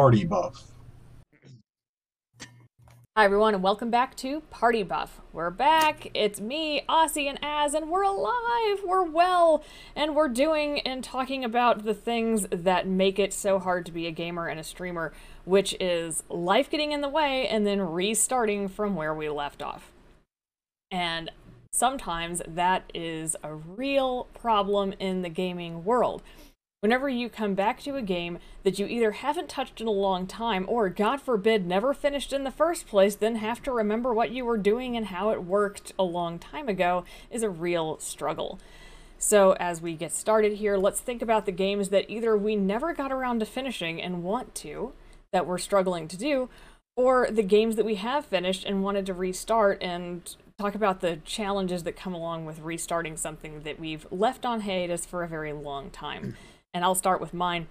Party Buff. Hi everyone, and welcome back to Party Buff. We're back. It's me, Aussie, and Az, and we're alive. We're well, and we're doing and talking about the things that make it so hard to be a gamer and a streamer, which is life getting in the way and then restarting from where we left off. And sometimes that is a real problem in the gaming world. Whenever you come back to a game that you either haven't touched in a long time or, God forbid, never finished in the first place, then have to remember what you were doing and how it worked a long time ago is a real struggle. So as we get started here, let's think about the games that either we never got around to finishing and want to, that we're struggling to do, or the games that we have finished and wanted to restart, and talk about the challenges that come along with restarting something that we've left on hiatus for a very long time. And I'll start with mine.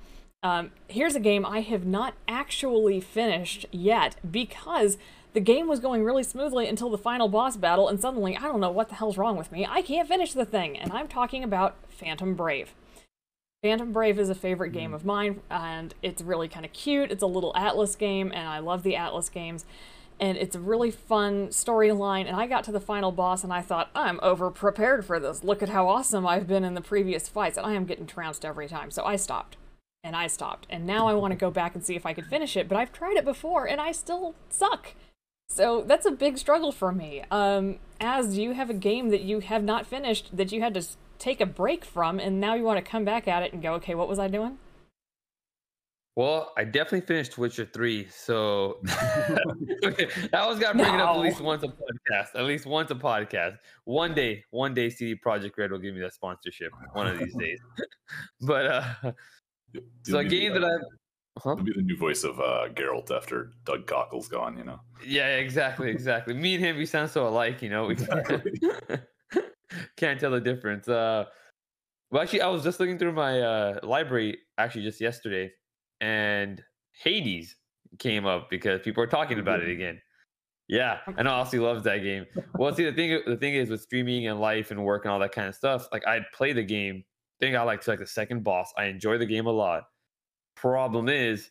Here's a game I have not actually finished yet because the game was going really smoothly until the final boss battle, and suddenly, I don't know what the hell's wrong with me. I can't finish the thing, and I'm talking about Phantom Brave. Phantom Brave is a favorite game of mine, and it's really kind of cute. It's a little Atlas game, and I love the Atlas games. And it's a really fun storyline, and I got to the final boss and I thought, I'm over-prepared for this. Look at how awesome I've been in the previous fights, and I am getting trounced every time. So I stopped. And now I want to go back and see if I could finish it, but I've tried it before and I still suck. So that's a big struggle for me. Az, do you have a game that you have not finished that you had to take a break from, and now you want to come back at it and go, okay, what was I doing? Well, I definitely finished Witcher 3, so I always got to bring it up at least once a podcast. One day CD Projekt Red will give me that sponsorship, one of these days. But, so a game that I've... Huh? It'll be the new voice of Geralt after Doug Cockle's gone, you know? Yeah, exactly. Me and him, we sound so alike, you know? We can't tell the difference. Well, actually, I was just looking through my library, actually, just yesterday, and Hades came up because people are talking about it again. Yeah, and Aussie loves that game. Well, see, the thing is with streaming and life and work and all that kind of stuff, like, I'd play the game, think I like to like the second boss. I enjoy the game a lot. Problem is,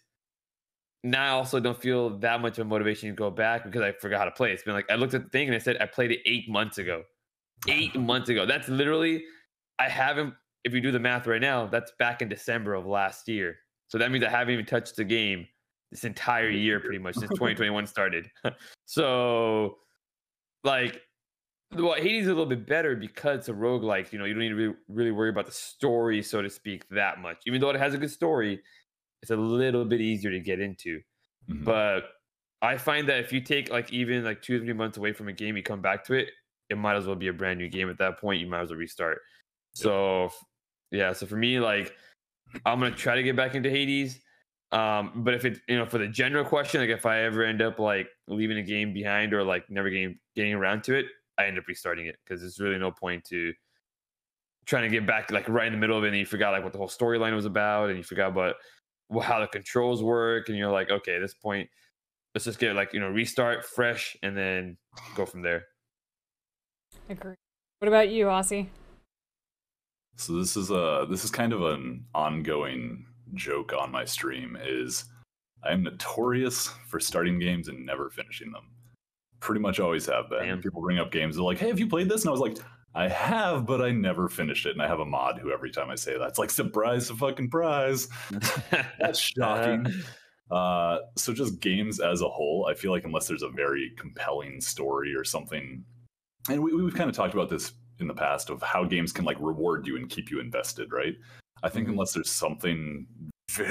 now I also don't feel that much of a motivation to go back because I forgot how to play. It's been like, I looked at the thing and I said, I played it 8 months ago. 8 months ago. That's literally, I haven't, if you do the math right now, that's back in December of last year. So that means I haven't even touched the game this entire year, pretty much, since 2021 started. So, like, well, Hades is a little bit better because it's a roguelike. You know, you don't need to really worry about the story, so to speak, that much. Even though it has a good story, it's a little bit easier to get into. Mm-hmm. But I find that if you take, like, even, like, 2 or 3 months away from a game, you come back to it, it might as well be a brand new game at that point. You might as well restart. So, yeah, so for me, like, I'm gonna try to get back into Hades, but if it, you know, for the general question, like if I ever end up like leaving a game behind or like never getting around to it, I end up restarting it because there's really no point to trying to get back like right in the middle of it and you forgot like what the whole storyline was about and you forgot about how the controls work and you're like, okay, at this point, let's just get like, you know, restart fresh and then go from there. Agree. What about you, Aussie? So this is kind of an ongoing joke on my stream, is I'm notorious for starting games and never finishing them. Pretty much always have been. Damn. People bring up games, they're like, hey, have you played this? And I was like, I have, but I never finished it. And I have a mod who every time I say that's like, surprise, fucking prize. That's shocking. So just games as a whole, I feel like unless there's a very compelling story or something, and we've kind of talked about this in the past of how games can like reward you and keep you invested, right? I think unless there's something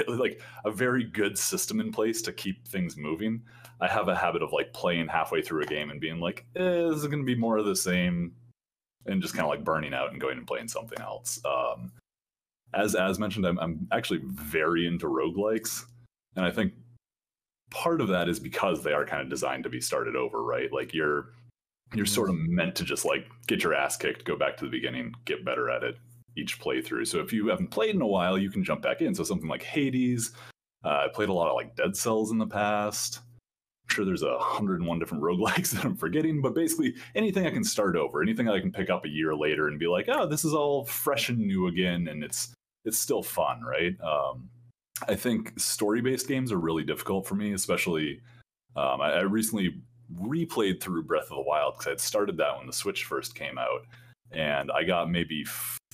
like a very good system in place to keep things moving, I have a habit of like playing halfway through a game and being like, this is going to be more of the same, and just kind of like burning out and going and playing something else. As mentioned, I'm actually very into roguelikes, and I think part of that is because they are kind of designed to be started over, right? Like you're sort of meant to just like get your ass kicked, go back to the beginning, get better at it each playthrough. So if you haven't played in a while, you can jump back in. So something like Hades, I played a lot of like Dead Cells in the past. I'm sure there's 101 different roguelikes that I'm forgetting, but basically anything I can start over, anything that I can pick up a year later and be like, oh, this is all fresh and new again, and it's still fun, right? I think story-based games are really difficult for me, especially I recently replayed through Breath of the Wild because I'd started that when the Switch first came out, and I got maybe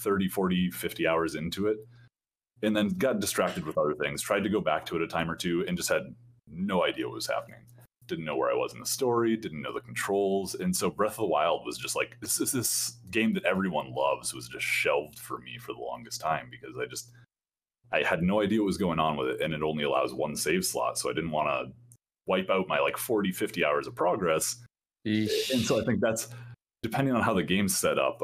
30, 40, 50 hours into it, and then got distracted with other things, tried to go back to it a time or two, and just had no idea what was happening. Didn't know where I was in the story, didn't know the controls, and so Breath of the Wild was just like, this game that everyone loves was just shelved for me for the longest time because I had no idea what was going on with it, and it only allows one save slot, so I didn't want to wipe out my like 40, 50 hours of progress. Eesh. And so I think that's, depending on how the game's set up,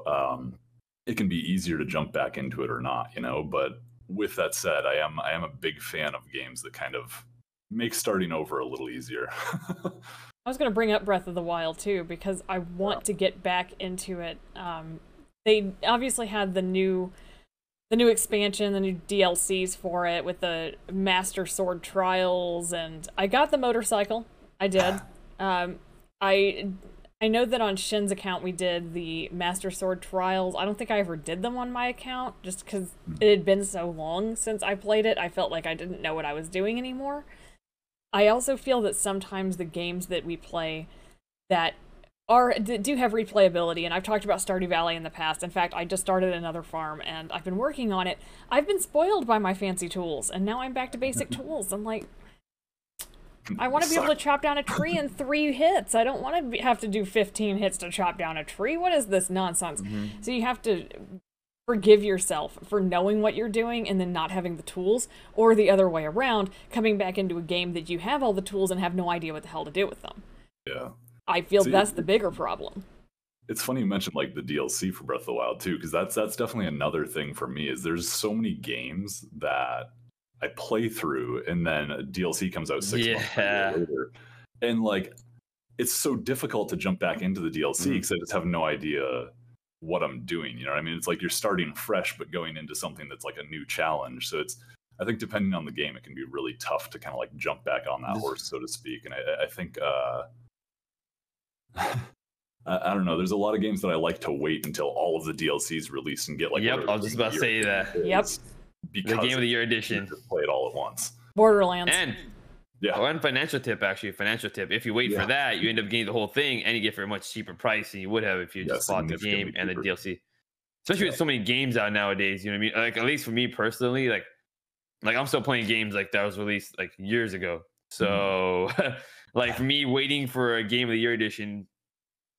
it can be easier to jump back into it or not, you know. But with that said, I am a big fan of games that kind of make starting over a little easier. I was going to bring up Breath of the Wild too, because I want to get back into it. They obviously had the new expansion, the new DLCs for it with the Master Sword Trials, and I got the motorcycle. I did. I know that on Shin's account we did the Master Sword Trials. I don't think I ever did them on my account, just because it had been so long since I played it. I felt like I didn't know what I was doing anymore. I also feel that sometimes the games that we play that do have replayability, and I've talked about Stardew Valley in the past. In fact, I just started another farm, and I've been working on it. I've been spoiled by my fancy tools, and now I'm back to basic tools. I'm like, I want to be able to chop down a tree in 3 hits. I don't want to have to do 15 hits to chop down a tree. What is this nonsense? Mm-hmm. So you have to forgive yourself for knowing what you're doing and then not having the tools, or the other way around, coming back into a game that you have all the tools and have no idea what the hell to do with them. Yeah. I feel that's the bigger problem. It's funny you mentioned like the DLC for Breath of the Wild too, because that's definitely another thing for me, is there's so many games that I play through and then a DLC comes out 6 months later, and like it's so difficult to jump back into the DLC because I just have no idea what I'm doing. You know what I mean? It's like you're starting fresh but going into something that's like a new challenge. So it's, I think depending on the game, it can be really tough to kind of like jump back on that horse, so to speak. And I think I don't know. There's a lot of games that I like to wait until all of the DLCs released and get like. Yep, I was just about to say that. Yep. The Game of the Year edition. Just play it all at once. Borderlands. And financial tip, actually, if you wait for that, you end up getting the whole thing, and you get for a much cheaper price than you would have if you just bought the game and the DLC. Especially with so many games out nowadays, you know what I mean? Like, at least for me personally, like I'm still playing games like that was released like years ago. So, like, for me, waiting for a Game of the Year edition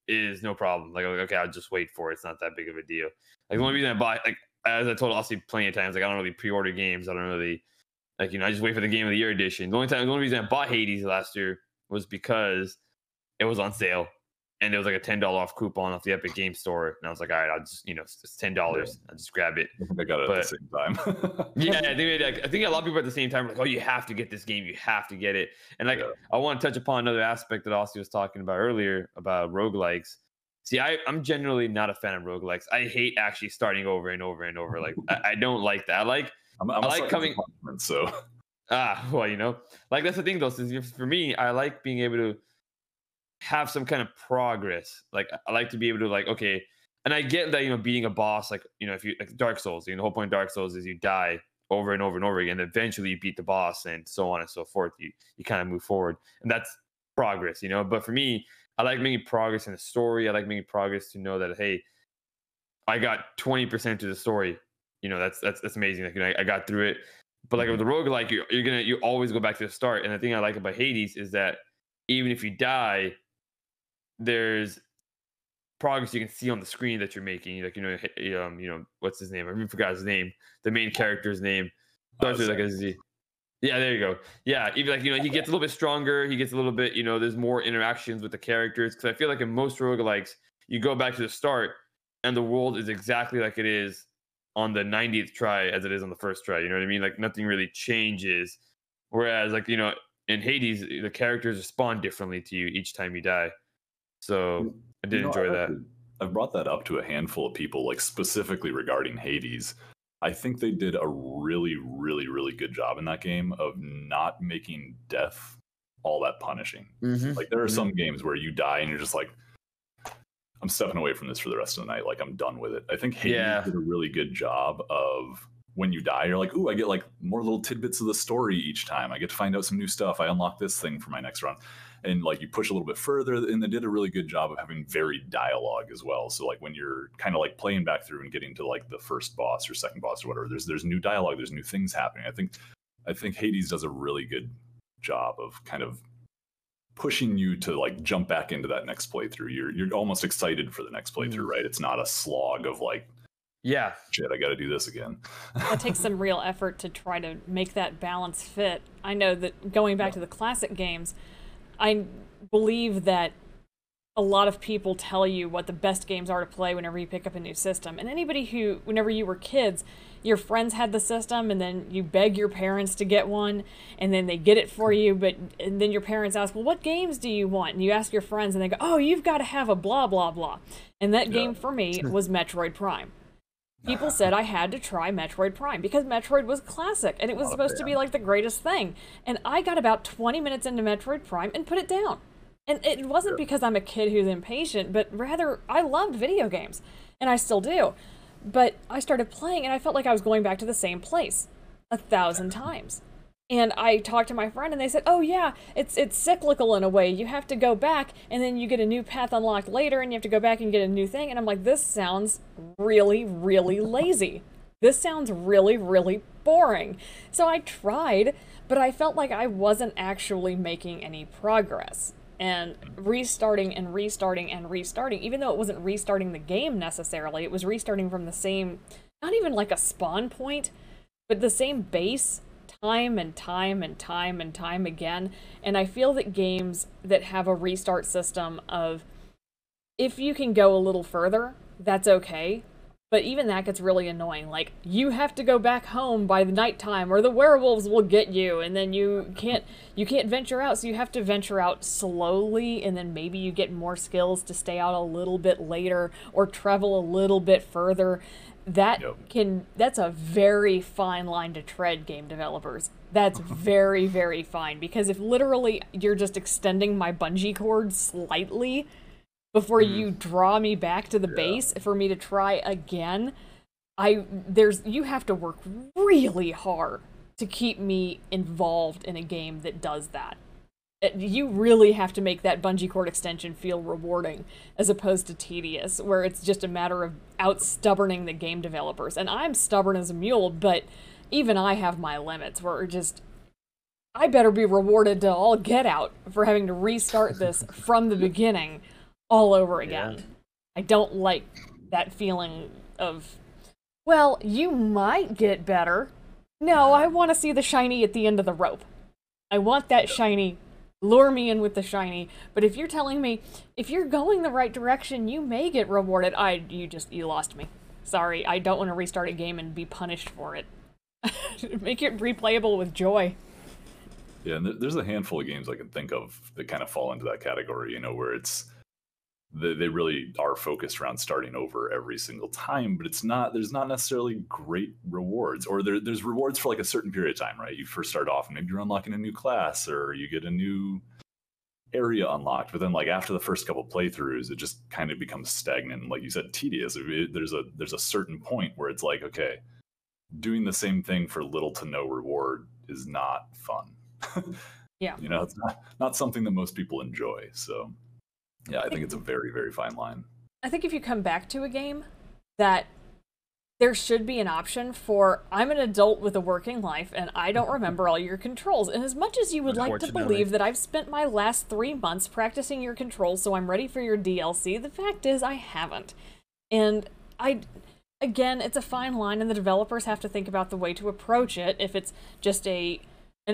is no problem. Like, okay, I'll just wait for it. It's not that big of a deal. Like, the only reason I buy, like, as I told Aussie plenty of times, like, I don't really pre-order games. I don't really, like, you know, I just wait for the Game of the Year edition. The only reason I bought Hades last year was because it was on sale, and there was like a $10 off coupon off the Epic Game Store, and I was like, all right, I'll just, you know, it's $10. I'll just grab it. I think I got it at the same time. I think a lot of people at the same time were like, oh, you have to get this game. You have to get it. And like, I want to touch upon another aspect that Aussie was talking about earlier about roguelikes. See, I'm generally not a fan of roguelikes. I hate actually starting over and over and over. Like, I don't like that. I like coming. So well, you know, like, that's the thing though. Since for me, I like being able to have some kind of progress. Like, I like to be able to, like, okay, and I get that, you know, beating a boss, like, you know, if you, like, Dark Souls, you know, the whole point of Dark Souls is you die over and over and over again, eventually you beat the boss and so on and so forth. You kind of move forward, and that's progress, you know. But for me, I like making progress in the story. I like making progress to know that, hey, I got 20% to the story, you know. That's amazing. Like, you know, I got through it. But like with the roguelike, you always go back to the start. And the thing I like about Hades is that even if you die, there's progress you can see on the screen that you're making. Like, you know, what's his name? I even forgot his name. The main character's name starts with like a Z. Yeah, there you go. Yeah, even like, you know, he gets a little bit stronger. He gets a little bit, you know, there's more interactions with the characters. Because I feel like in most roguelikes, you go back to the start and the world is exactly like it is on the 90th try as it is on the first try. You know what I mean? Like, nothing really changes. Whereas, like, you know, in Hades, the characters respond differently to you each time you die. So I did enjoy that. I've brought that up to a handful of people, like specifically regarding Hades. I think they did a really, really, really good job in that game of not making death all that punishing. Mm-hmm. Like, there are some games where you die and you're just like, I'm stepping away from this for the rest of the night. Like, I'm done with it. I think Hades did a really good job of when you die, you're like, ooh, I get like more little tidbits of the story each time. I get to find out some new stuff. I unlock this thing for my next run. And like you push a little bit further, and they did a really good job of having varied dialogue as well. So like when you're kind of like playing back through and getting to like the first boss or second boss or whatever, there's new dialogue, there's new things happening. I think Hades does a really good job of kind of pushing you to like jump back into that next playthrough. You're almost excited for the next playthrough, right? It's not a slog of like, yeah, shit, I got to do this again. It takes some real effort to try to make that balance fit. I know that going back to the classic games, I believe that a lot of people tell you what the best games are to play whenever you pick up a new system. And anybody who, whenever you were kids, your friends had the system, and then you beg your parents to get one, and then they get it for you, and then your parents ask, well, what games do you want? And you ask your friends, and they go, oh, you've got to have a blah, blah, blah. And that game for me was Metroid Prime. People said I had to try Metroid Prime because Metroid was classic, and it was supposed to be like the greatest thing. And I got about 20 minutes into Metroid Prime and put it down. And it wasn't because I'm a kid who's impatient, but rather I loved video games, and I still do. But I started playing, and I felt like I was going back to the same place 1,000 times. And I talked to my friend, and they said, oh yeah, it's cyclical in a way. You have to go back, and then you get a new path unlocked later, and you have to go back and get a new thing. And I'm like, this sounds really, really lazy. This sounds really, really boring. So I tried, but I felt like I wasn't actually making any progress. And restarting and restarting and restarting, even though it wasn't restarting the game necessarily, it was restarting from the same, not even like a spawn point, but the same base time and time and time and time again. And I feel that games that have a restart system of, if you can go a little further, that's okay. But even that gets really annoying. Like, you have to go back home by the nighttime, or the werewolves will get you, and then you can't venture out, so you have to venture out slowly, and then maybe you get more skills to stay out a little bit later, or travel a little bit further. That's a very fine line to tread, game developers. That's very, very fine, because if literally you're just extending my bungee cord slightly before you draw me back to the base for me to try again, you have to work really hard to keep me involved in a game that does that. You really have to make that bungee cord extension feel rewarding, as opposed to tedious, where it's just a matter of out-stubborning the game developers. And I'm stubborn as a mule, but even I have my limits, where I better be rewarded to all get out for having to restart this from the beginning all over again. Yeah. I don't like that feeling of, well, you might get better. No, I want to see the shiny at the end of the rope. I want that shiny. Lure me in with the shiny. But if you're telling me, if you're going the right direction, you may get rewarded, you lost me. Sorry, I don't want to restart a game and be punished for it. Make it replayable with joy. Yeah, and there's a handful of games I can think of that kind of fall into that category, you know, where it's, they really are focused around starting over every single time, but it's not, there's not necessarily great rewards, or there's rewards for like a certain period of time, right? You first start off and maybe you're unlocking a new class, or you get a new area unlocked, but then like after the first couple playthroughs, it just kind of becomes stagnant. Like you said, tedious. There's a certain point where it's like, okay, doing the same thing for little to no reward is not fun. Yeah. You know, it's not something that most people enjoy. So yeah, I think it's a very, very fine line. I think if you come back to a game, that there should be an option for, I'm an adult with a working life, and I don't remember all your controls. And as much as you would like to believe that I've spent my last 3 months practicing your controls, so I'm ready for your DLC, the fact is I haven't. And again, it's a fine line, and the developers have to think about the way to approach it. If it's just an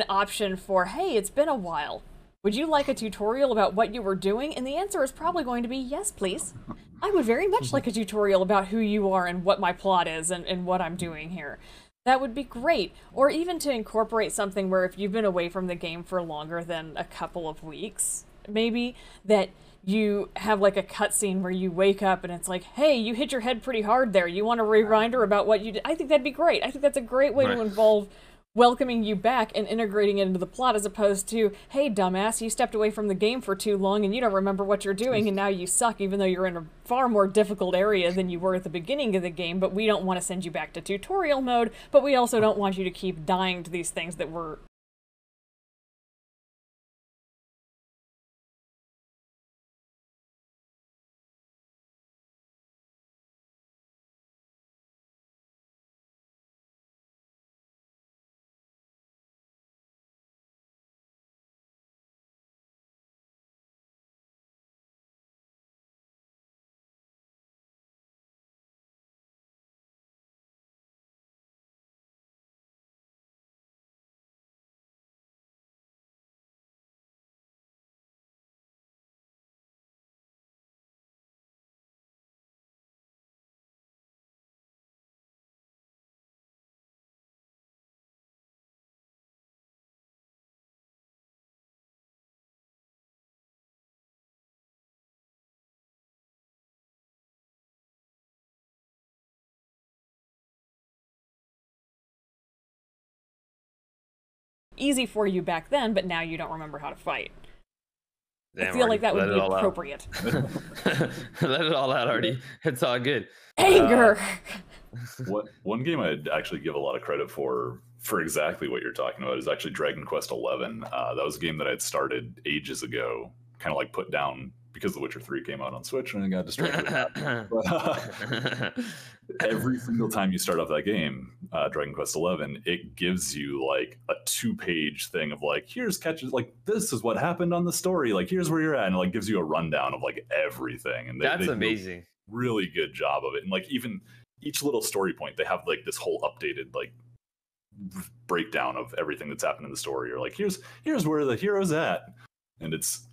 option for, hey, it's been a while, would you like a tutorial about what you were doing? And the answer is probably going to be yes, please. I would very much like a tutorial about who you are and what my plot is and what I'm doing here. That would be great. Or even to incorporate something where if you've been away from the game for longer than a couple of weeks, maybe, that you have like a cutscene where you wake up and it's like, hey, you hit your head pretty hard there. You want a reminder about what you did? I think that'd be great. I think that's a great way to involve welcoming you back and integrating it into the plot, as opposed to, hey, dumbass, you stepped away from the game for too long and you don't remember what you're doing and now you suck, even though you're in a far more difficult area than you were at the beginning of the game, but we don't want to send you back to tutorial mode, but we also don't want you to keep dying to these things that were... easy for you back then, but now you don't remember how to fight. Damn, I feel like that would be appropriate. Let it all out, Artie. It's all good. Anger! One game I'd actually give a lot of credit for exactly what you're talking about is actually Dragon Quest XI. That was a game that I'd started ages ago, kind of like put down because The Witcher 3 came out on Switch and I got distracted with that. But every single time you start off that game, Dragon Quest XI, it gives you like a 2-page thing of like, here's catches, like this is what happened on the story, like here's where you're at, and it, like gives you a rundown of like everything. And that's amazing. Really good job of it. And like even each little story point, they have like this whole updated like breakdown of everything that's happened in the story, or like here's where the hero's at, and it's...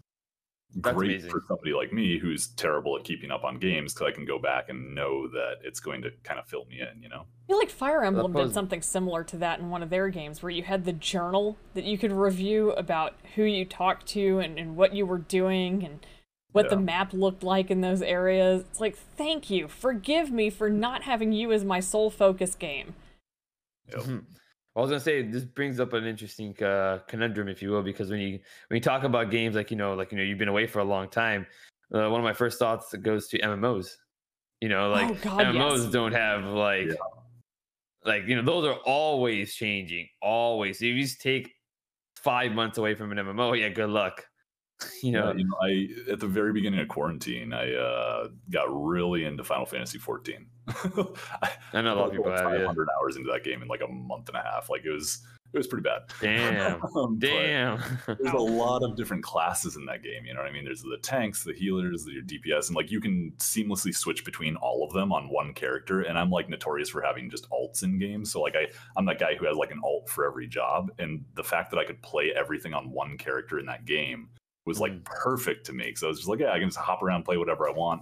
That's great amazing. For somebody like me who's terrible at keeping up on games, because I can go back and know that it's going to kind of fill me in, you know? I feel like Fire Emblem did something similar to that in one of their games, where you had the journal that you could review about who you talked to and what you were doing and what the map looked like in those areas. It's like, thank you. Forgive me for not having you as my sole focus game. Yep. I was gonna say, this brings up an interesting conundrum, if you will, because when you talk about games like you've been away for a long time, one of my first thoughts goes to MMOs. You know, like MMOs don't have those are always changing, always. If you just take 5 months away from an MMO, good luck. I at the very beginning of quarantine, I got really into Final Fantasy 14. I know a lot of people 500 hours into that game in like a month and a half. Like it was pretty bad. Damn. There's a lot of different classes in that game. You know what I mean? There's the tanks, the healers, your DPS, and like you can seamlessly switch between all of them on one character. And I'm like notorious for having just alts in games. So like I'm that guy who has like an alt for every job. And the fact that I could play everything on one character in that game was like perfect to me, because I was just like, I can just hop around, play whatever I want,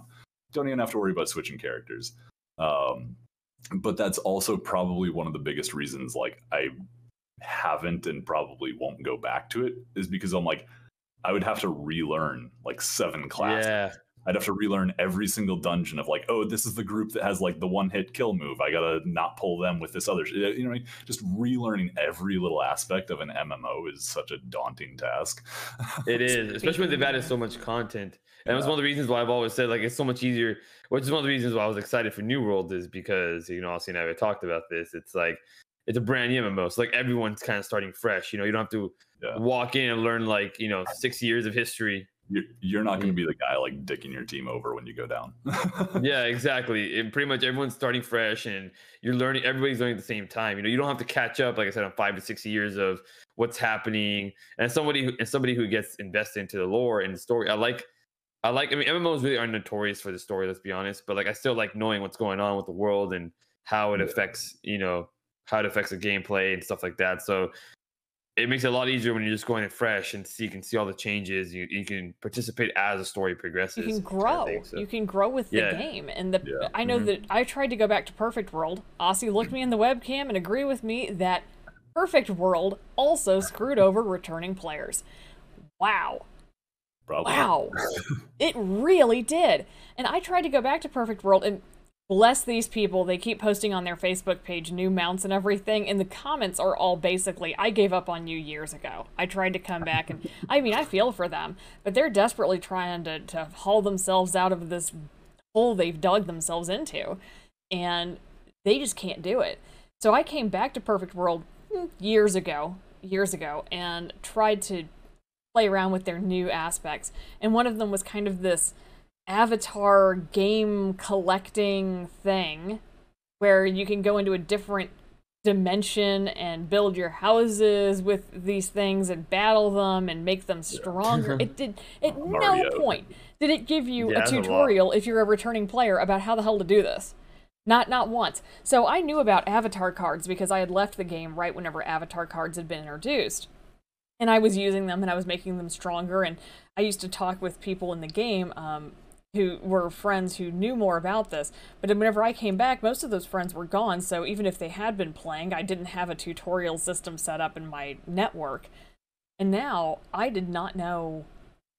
don't even have to worry about switching characters. But that's also probably one of the biggest reasons like I haven't and probably won't go back to it, is because I'm like, I would have to relearn like 7 classes. I'd have to relearn every single dungeon of like, oh, this is the group that has like the one-hit kill move, I gotta not pull them with this other you know what I mean? Just relearning every little aspect of an MMO is such a daunting task. It is, especially when they've added so much content. And it's one of the reasons why I've always said like it's so much easier, which is one of the reasons why I was excited for New World, is because, Austin and I have talked about this, it's like, it's a brand new MMO, so like everyone's kind of starting fresh. You don't have to walk in and learn like 6 years of history. You're not going to be the guy like dicking your team over when you go down. Exactly. And pretty much everyone's starting fresh, and everybody's learning at the same time. You don't have to catch up, like I said, on 5 to 6 years of what's happening. And somebody who gets invested into the lore and the story. I mean, MMOs really are notorious for the story, let's be honest, but like I still like knowing what's going on with the world and how it affects, how it affects the gameplay and stuff like that. So it makes it a lot easier when you're just going in fresh and you can see all the changes. You can participate as the story progresses. You can grow. You can grow with the game. And I know that I tried to go back to Perfect World. Ossie looked me in the webcam and agreed with me that Perfect World also screwed over returning players. Wow. Probably. Wow. It really did. And I tried to go back to Perfect World, and Bless these people, they keep posting on their Facebook page new mounts and everything, and the comments are all basically, I gave up on you years ago. I tried to come back, and I mean, I feel for them, but they're desperately trying to haul themselves out of this hole they've dug themselves into, and they just can't do it. So I came back to Perfect World years ago, and tried to play around with their new aspects, and one of them was kind of this avatar game collecting thing where you can go into a different dimension and build your houses with these things and battle them and make them stronger. It did at Mario. No point did it give you a tutorial if you're a returning player about how the hell to do this. Not once. So I knew about avatar cards because I had left the game right whenever avatar cards had been introduced. And I was using them and I was making them stronger, and I used to talk with people in the game who were friends who knew more about this, but whenever I came back, most of those friends were gone, so even if they had been playing, I didn't have a tutorial system set up in my network. And now, I did not know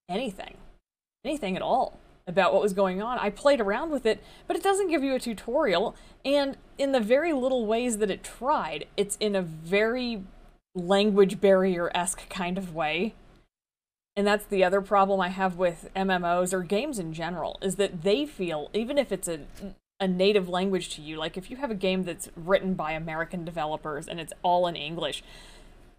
anything at all about what was going on. I played around with it, but it doesn't give you a tutorial, and in the very little ways that it tried, it's in a very language barrier-esque kind of way. And that's the other problem I have with MMOs or games in general, is that they feel, even if it's a native language to you, like if you have a game that's written by American developers and it's all in English,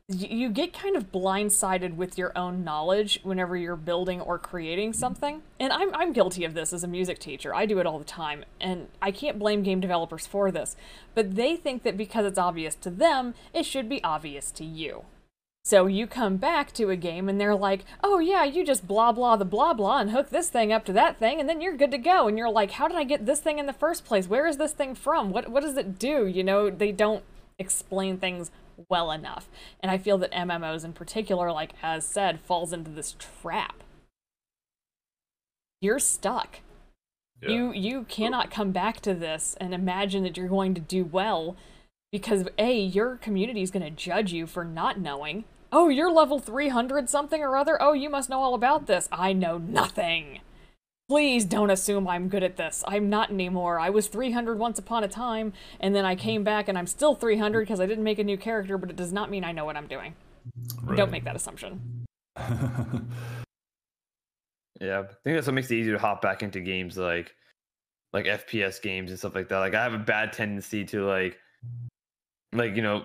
you get kind of blindsided with your own knowledge whenever you're building or creating something. And I'm guilty of this as a music teacher. I do it all the time, and I can't blame game developers for this. But they think that because it's obvious to them, it should be obvious to you. So you come back to a game and they're like, oh yeah, you just blah blah the blah blah and hook this thing up to that thing and then you're good to go. And you're like, how did I get this thing in the first place? Where is this thing from? What does it do? You know, they don't explain things well enough. And I feel that MMOs in particular, like as said, falls into this trap. You're stuck. Yeah. You cannot come back to this and imagine that you're going to do well because A, your community is going to judge you for not knowing. Oh, you're level 300 something or other? Oh, you must know all about this. I know nothing. Please don't assume I'm good at this. I'm not anymore. I was 300 once upon a time, and then I came back and I'm still 300 because I didn't make a new character, but it does not mean I know what I'm doing. Right. Don't make that assumption. Yeah, I think that's what makes it easier to hop back into games like FPS games and stuff like that. Like, I have a bad tendency to like, you know,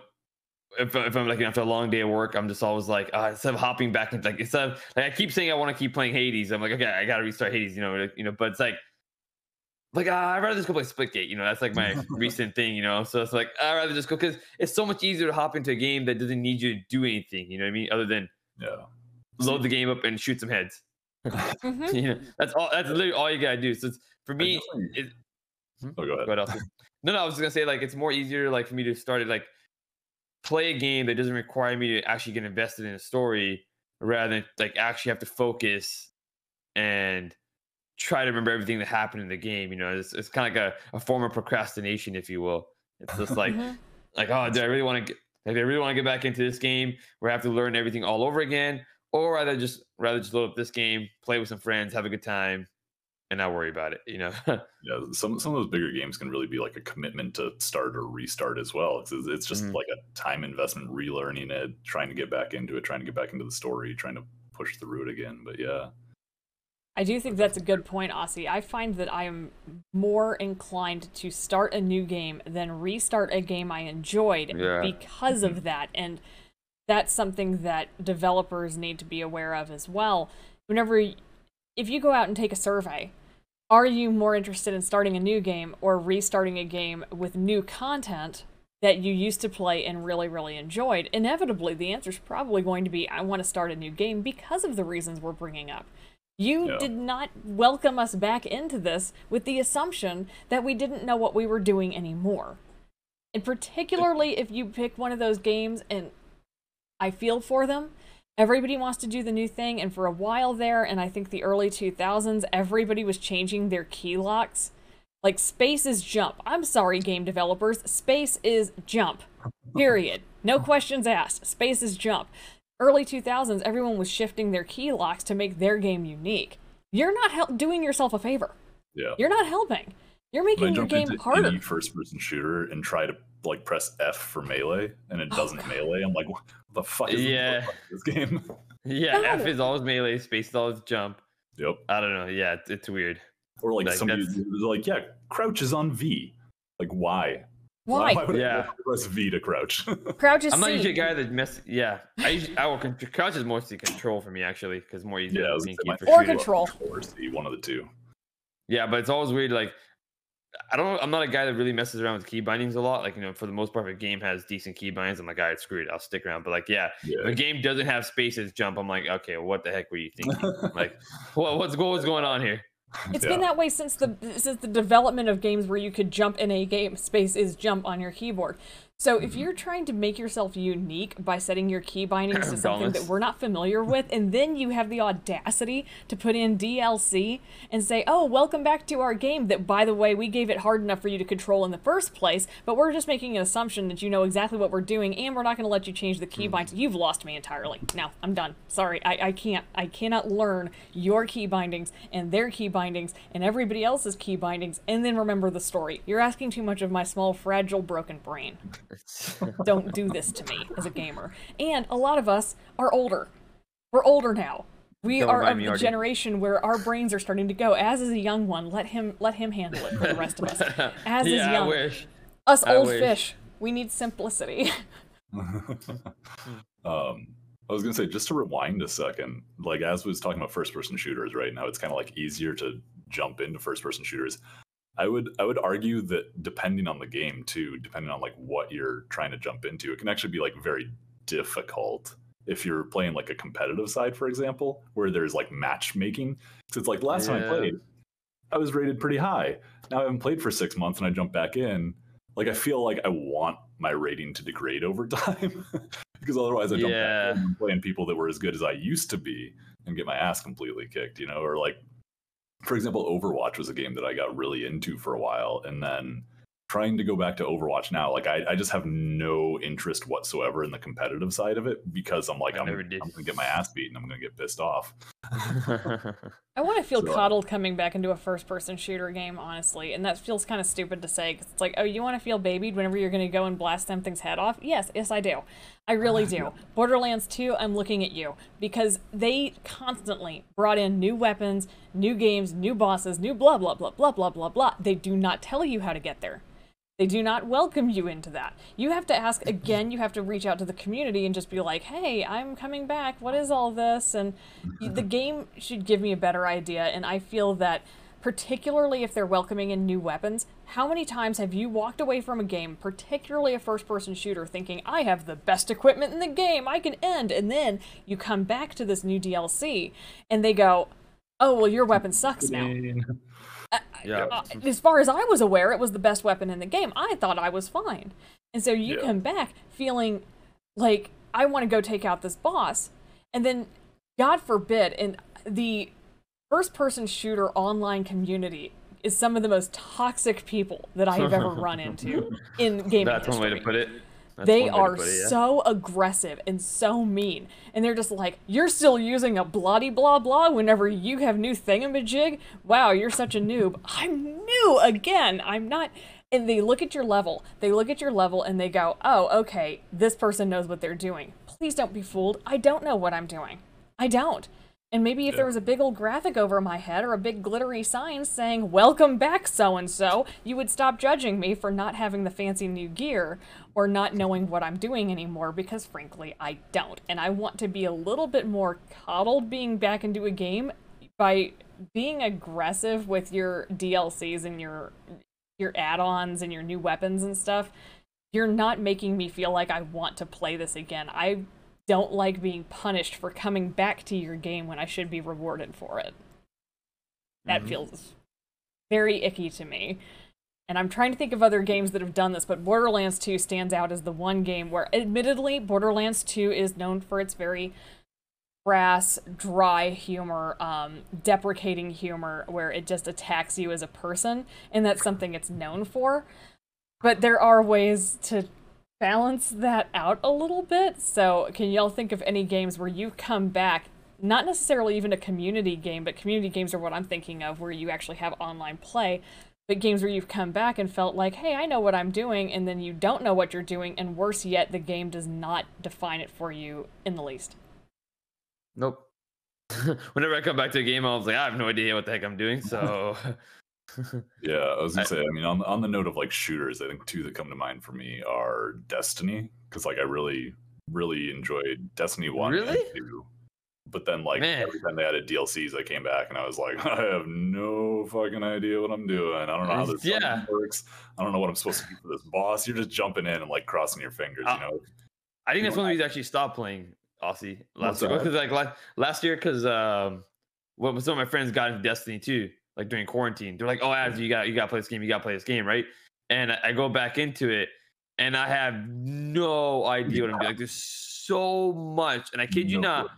if I'm like after a long day of work, I'm just always like, instead of hopping back into I keep saying I want to keep playing Hades. I'm like, okay, I gotta restart Hades, you know. But it's like I'd rather just go play Splitgate, you know. That's like my recent thing, you know. So it's like I'd rather just go because it's so much easier to hop into a game that doesn't need you to do anything, you know what I mean? Other than load the game up and shoot some heads. Mm-hmm. You know, that's all. That's literally all you gotta do. So it's, for me, go ahead. No, I was just gonna say, like, it's more easier, like, for me to start it, like, play a game that doesn't require me to actually get invested in a story, rather than like actually have to focus and try to remember everything that happened in the game. You know, it's kind of like a form of procrastination, if you will. It's just like, oh, do I really want to get back into this game where I have to learn everything all over again, or rather just load up this game, play with some friends, have a good time, and not worry about it, you know? Yeah, some of those bigger games can really be like a commitment to start or restart as well. It's just like a time investment, relearning it, trying to get back into it, trying to get back into the story, trying to push through it again, but yeah. I do think that's a good point, Aussie. I find that I am more inclined to start a new game than restart a game I enjoyed because of that, and that's something that developers need to be aware of as well. If you go out and take a survey, are you more interested in starting a new game or restarting a game with new content that you used to play and really, really enjoyed? Inevitably, the answer is probably going to be, I want to start a new game because of the reasons we're bringing up. You did not welcome us back into this with the assumption that we didn't know what we were doing anymore. And particularly if you pick one of those games, and I feel for them, everybody wants to do the new thing, and for a while there, and I think the early 2000s, everybody was changing their key locks. Like, space is jump. I'm sorry, game developers. Space is jump. Period. No questions asked. Space is jump. Early 2000s, everyone was shifting their key locks to make their game unique. You're not doing yourself a favor. Yeah. You're not helping. You're making your game harder. Any first-person shooter and try to like press F for melee, and it doesn't melee. I'm like, what the fuck is this game? Yeah, F is always melee, space is always jump. Yep. I don't know. Yeah, it's weird. Or like somebody was like, yeah, crouch is on V. Like, why? Why? Why would I press V to crouch? Crouch is. I'm not usually a guy that messes. Yeah, crouch is mostly control for me actually, because more easy. Yeah, or control. Or C, one of the two. Yeah, but it's always weird. Like, I'm not a guy that really messes around with key bindings a lot. Like, you know, for the most part, if a game has decent key bindings, I'm like, all right, screw it, I'll stick around. But like, if a game doesn't have spaces jump, I'm like, okay, well, what the heck were you thinking? Like, what's going on here? It's been that way since the development of games where you could jump in a game. Space is jump on your keyboard. So if you're trying to make yourself unique by setting your key bindings to something that we're not familiar with, and then you have the audacity to put in DLC and say, oh, welcome back to our game that, by the way, we gave it hard enough for you to control in the first place, but we're just making an assumption that you know exactly what we're doing, and we're not going to let you change the key bindings. You've lost me entirely. No, I'm done. Sorry, I cannot learn your key bindings and their key bindings and everybody else's key bindings and then remember the story. You're asking too much of my small, fragile, broken brain. Don't do this to me as a gamer. And a lot of us are older. We're older now. We are of the generation where our brains are starting to go. As is a young one, let him handle it for the rest of us. As is young. Us old fish. We need simplicity. I was gonna say, just to rewind a second, like as we was talking about first person shooters right now, it's kinda like easier to jump into first person shooters. I would argue that depending on the game too, depending on like what you're trying to jump into, it can actually be like very difficult if you're playing like a competitive side, for example, where there's like matchmaking. So it's like last time I played, I was rated pretty high. Now I haven't played for 6 months and I jump back in. Like I feel like I want my rating to degrade over time because otherwise I jump back in and play in people that were as good as I used to be and get my ass completely kicked, you know, or like. For example, Overwatch was a game that I got really into for a while, and then trying to go back to Overwatch now, like I just have no interest whatsoever in the competitive side of it because I'm like, I'm going to get my ass beat and I'm going to get pissed off. I want to feel coddled coming back into a first-person shooter game, honestly, and that feels kind of stupid to say because it's like, oh, you want to feel babied whenever you're going to go and blast something's head off? Yes, I do. I really do. Borderlands 2, I'm looking at you because they constantly brought in new weapons, new games, new bosses, new blah, blah, blah, blah, blah, blah, blah. They do not tell you how to get there. They do not welcome you into that. You have to ask again, you have to reach out to the community and just be like, hey, I'm coming back. What is all this? And the game should give me a better idea. And I feel that particularly if they're welcoming in new weapons, how many times have you walked away from a game, particularly a first-person shooter, thinking, I have the best equipment in the game, I can end. And then you come back to this new DLC and they go, oh, well, your weapon sucks now. As far as I was aware, it was the best weapon in the game. I thought I was fine. And so you come back feeling like, I want to go take out this boss. And then, God forbid, in the first-person shooter online community is some of the most toxic people that I have ever run into in gaming history. One way to put it. They are so aggressive and so mean. And they're just like, you're still using a bloody blah blah whenever you have new thingamajig? Wow, you're such a noob. I'm new again. I'm not. And they look at your level. They look at your level and they go, oh, okay, this person knows what they're doing. Please don't be fooled. I don't know what I'm doing. I don't. And maybe if there was a big old graphic over my head or a big glittery sign saying, welcome back, so-and-so, you would stop judging me for not having the fancy new gear or not knowing what I'm doing anymore because, frankly, I don't. And I want to be a little bit more coddled being back into a game by being aggressive with your DLCs and your add-ons and your new weapons and stuff. You're not making me feel like I want to play this again. I don't like being punished for coming back to your game when I should be rewarded for it. That feels very icky to me. And I'm trying to think of other games that have done this, but Borderlands 2 stands out as the one game where, admittedly, Borderlands 2 is known for its very crass, dry humor, deprecating humor, where it just attacks you as a person, and that's something it's known for. But there are ways to balance that out a little bit. So can y'all think of any games where you come back, not necessarily even a community game, but community games are what I'm thinking of, where you actually have online play, but games where you've come back and felt like, hey, I know what I'm doing, and then you don't know what you're doing, and worse yet, the game does not define it for you in the least. Nope. Whenever I come back to a game, I was like, I have no idea what the heck I'm doing, so... Yeah, I was gonna say, I mean, on the note of like shooters, I think two that come to mind for me are Destiny, because like I really enjoyed Destiny 1 and 2, but then like every time they added DLCs, I came back and I was like, I have no fucking idea what I'm doing. I don't know how this works. I don't know what I'm supposed to do for this boss. You're just jumping in and like crossing your fingers, you know. I think that's one of these actually stopped playing Aussie last year, because like last year, because well, some of my friends got into Destiny 2. Like during quarantine, they're like, "Oh, as you got to play this game. You got to play this game, right?" And I go back into it, and I have no idea what I'm doing. Like, there's so much, and I kid you not,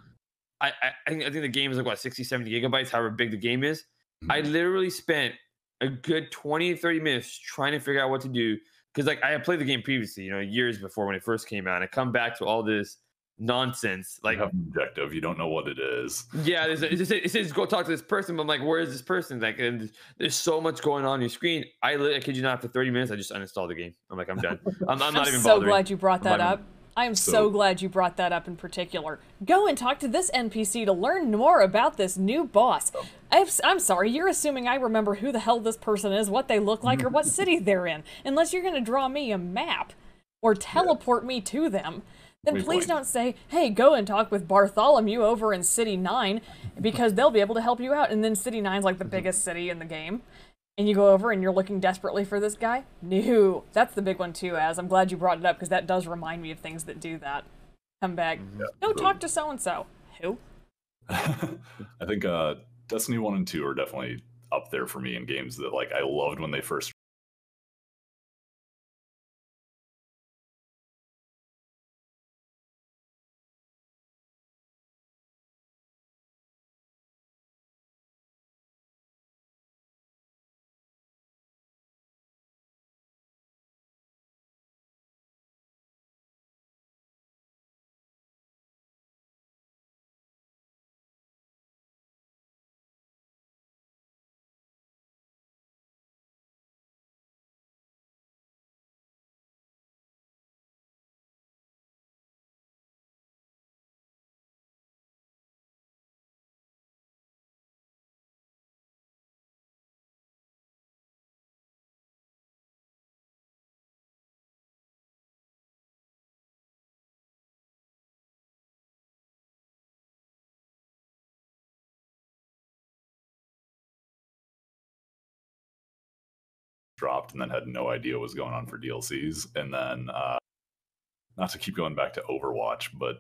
I think the game is like what 60, 70 gigabytes, however big the game is. I literally spent a good 20, 30 minutes trying to figure out what to do, because like I had played the game previously, you know, years before when it first came out, and I come back to all this nonsense. Like, you have an objective, you don't know what it is. Yeah, it says go talk to this person, but I'm like, where is this person? Like, and there's so much going on your screen. I kid you not, after 30 minutes I just uninstalled the game. I'm like, I'm done. I'm not even so bothering. Glad you brought that up. I am so glad you brought that up in particular. Go and talk to this NPC to learn more about this new boss. I'm sorry, you're assuming I remember who the hell this person is, what they look like, or what city they're in, unless you're going to draw me a map or teleport me to them. Then please don't say, hey, go and talk with Bartholomew over in City 9, because they'll be able to help you out. And then City 9's like the biggest city in the game. And you go over and you're looking desperately for this guy. No, that's the big one too, Az. I'm glad you brought it up, because that does remind me of things that do that. Come back. Yeah, go talk to so-and-so. Who? I think Destiny 1 and 2 are definitely up there for me in games that like I loved when they first dropped, and then had no idea what was going on for DLCs. And then not to keep going back to Overwatch, but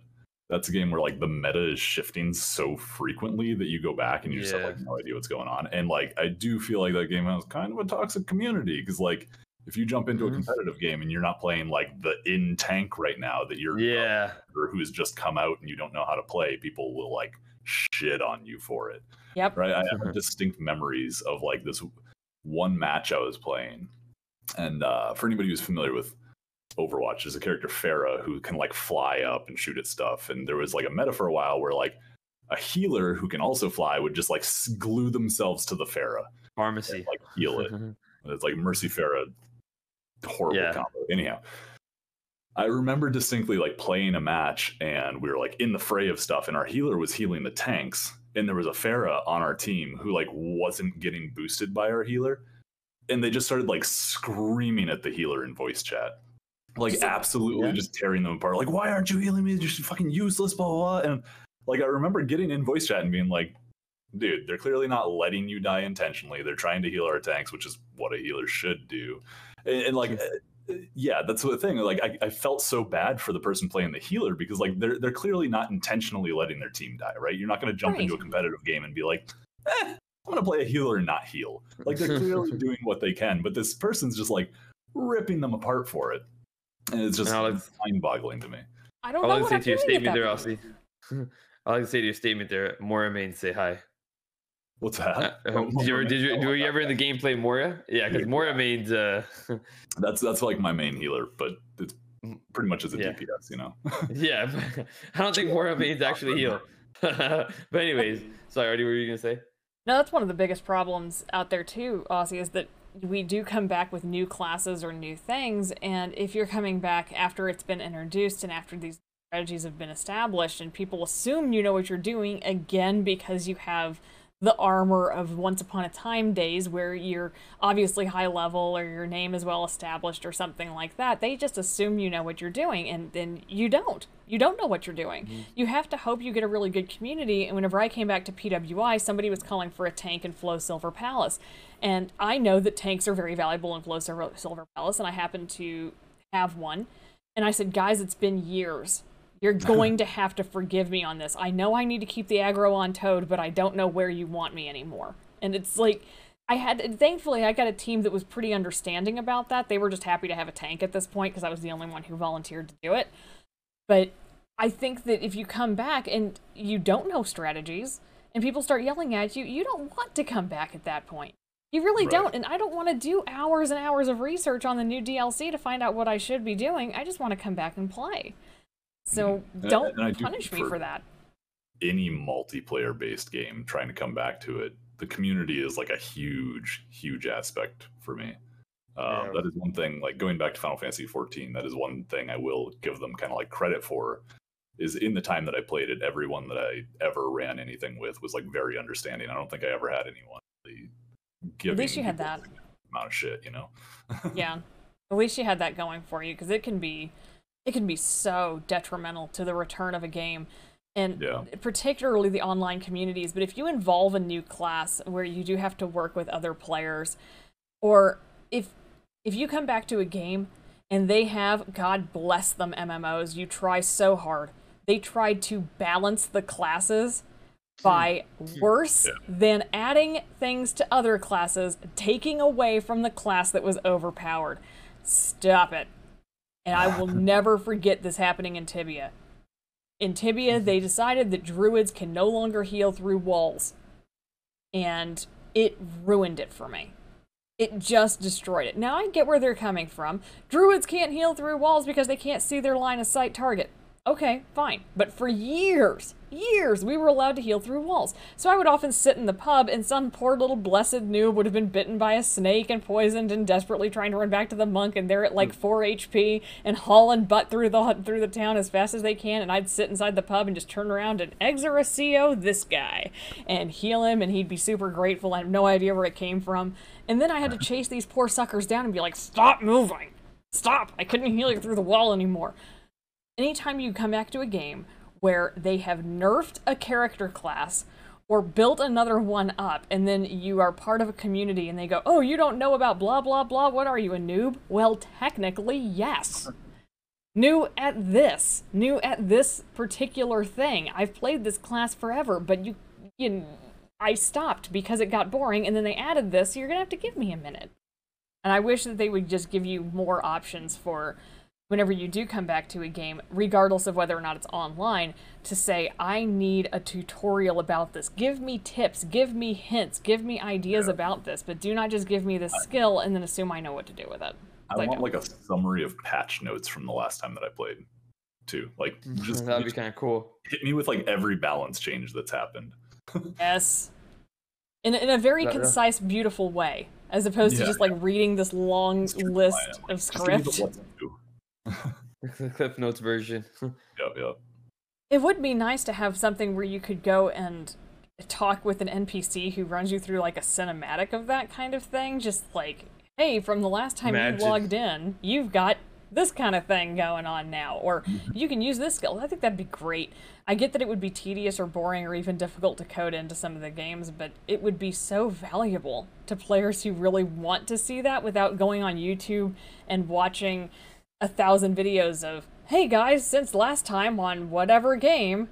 that's a game where like the meta is shifting so frequently that you go back and you just have like no idea what's going on. And like I do feel like that game has kind of a toxic community, because like if you jump into a competitive game and you're not playing like the in tank right now that you're or who's just come out and you don't know how to play, people will like shit on you for it. Yep. Right. I have distinct memories of like this one match I was playing, and for anybody who's familiar with Overwatch, there's a character Pharah who can like fly up and shoot at stuff, and there was like a meta for a while where like a healer who can also fly would just like glue themselves to the Pharah pharmacy and like heal it. It's like Mercy Pharah, horrible combo. Anyhow, I remember distinctly like playing a match, and we were like in the fray of stuff, and our healer was healing the tanks, and there was a Pharah on our team who like wasn't getting boosted by our healer, and they just started like screaming at the healer in voice chat, like just, absolutely just tearing them apart. Like, why aren't you healing me? You're fucking useless, blah, blah, blah. And like I remember getting in voice chat and being like, dude, they're clearly not letting you die intentionally. They're trying to heal our tanks, which is what a healer should do. And like, yeah, that's the thing. Like I felt so bad for the person playing the healer, because like they're clearly not intentionally letting their team die, right? You're not going to jump into a competitive game and be like, I'm going to play a healer and not heal. Like they're clearly doing what they can, but this person's just like ripping them apart for it, and it's just mind-boggling to me. I don't know. I'll say to your statement there, Elsie. I'll say to your statement there, Moira main say hi. What's that? Were you ever in the game play Moira? Yeah, because Moira main's that's like my main healer, but it's pretty much as a DPS, you know. I don't think Moira main's actually heal. But anyways, sorry, Artie, what were you gonna say? No, that's one of the biggest problems out there too, Aussie, is that we do come back with new classes or new things, and if you're coming back after it's been introduced and after these strategies have been established and people assume you know what you're doing, again, because you have the armor of Once Upon a Time days where you're obviously high level or your name is well established or something like that, they just assume you know what you're doing, and then you don't. You don't know what you're doing. Mm-hmm. You have to hope you get a really good community, and whenever I came back to PWI, somebody was calling for a tank in Flow Silver Palace, and I know that tanks are very valuable in Flow Silver Palace, and I happen to have one, and I said, guys, it's been years. You're going to have to forgive me on this. I know I need to keep the aggro on Toad, but I don't know where you want me anymore. And it's like, thankfully, I got a team that was pretty understanding about that. They were just happy to have a tank at this point because I was the only one who volunteered to do it. But I think that if you come back and you don't know strategies and people start yelling at you, you don't want to come back at that point. You really don't. And I don't want to do hours and hours of research on the new DLC to find out what I should be doing. I just want to come back and play. So don't punish me for that. Any multiplayer-based game, trying to come back to it, the community is like a huge, huge aspect for me. That is one thing, like going back to Final Fantasy 14, that is one thing I will give them kind of like credit for, is in the time that I played it, everyone that I ever ran anything with was like very understanding. I don't think I ever had anyone really giving. At least you had that amount of shit, you know? Yeah. At least you had that going for you, because it can be so detrimental to the return of a game, and particularly the online communities. But if you involve a new class where you do have to work with other players, or if you come back to a game and they have, God bless them MMOs, you try so hard. They tried to balance the classes by worse than adding things to other classes, taking away from the class that was overpowered. Stop it. And I will never forget this happening in Tibia. In Tibia, they decided that druids can no longer heal through walls. And it ruined it for me. It just destroyed it. Now I get where they're coming from. Druids can't heal through walls because they can't see their line of sight target. Okay, fine. But for years, we were allowed to heal through walls. So I would often sit in the pub, and some poor little blessed noob would have been bitten by a snake and poisoned and desperately trying to run back to the monk, and they're at like 4 HP and hauling butt through the town as fast as they can, and I'd sit inside the pub and just turn around and Exorcio this guy and heal him, and he'd be super grateful. I have no idea where it came from. And then I had to chase these poor suckers down and be like, stop moving! Stop! I couldn't heal you through the wall anymore. Anytime you come back to a game where they have nerfed a character class or built another one up, and then you are part of a community and they go, oh, you don't know about blah, blah, blah. What are you, a noob? Well, technically, yes. New at this particular thing. I've played this class forever, but I stopped because it got boring, and then they added this, so you're going to have to give me a minute. And I wish that they would just give you more options for whenever you do come back to a game, regardless of whether or not it's online, to say, I need a tutorial about this. Give me tips, give me hints, give me ideas about this, but do not just give me this skill and then assume I know what to do with it. I want like a summary of patch notes from the last time that I played, too. Like, just that'd be kind of cool. Hit me with like every balance change that's happened. Yes. In a very concise, beautiful way, as opposed to just like reading this long list of script. The Cliff Notes version. Yep. It would be nice to have something where you could go and talk with an NPC who runs you through like a cinematic of that kind of thing. Just like, hey, from the last time you logged in, you've got this kind of thing going on now, or you can use this skill. I think that'd be great. I get that it would be tedious or boring or even difficult to code into some of the games, but it would be so valuable to players who really want to see that without going on YouTube and watching 1,000 videos of, hey guys, since last time on whatever game,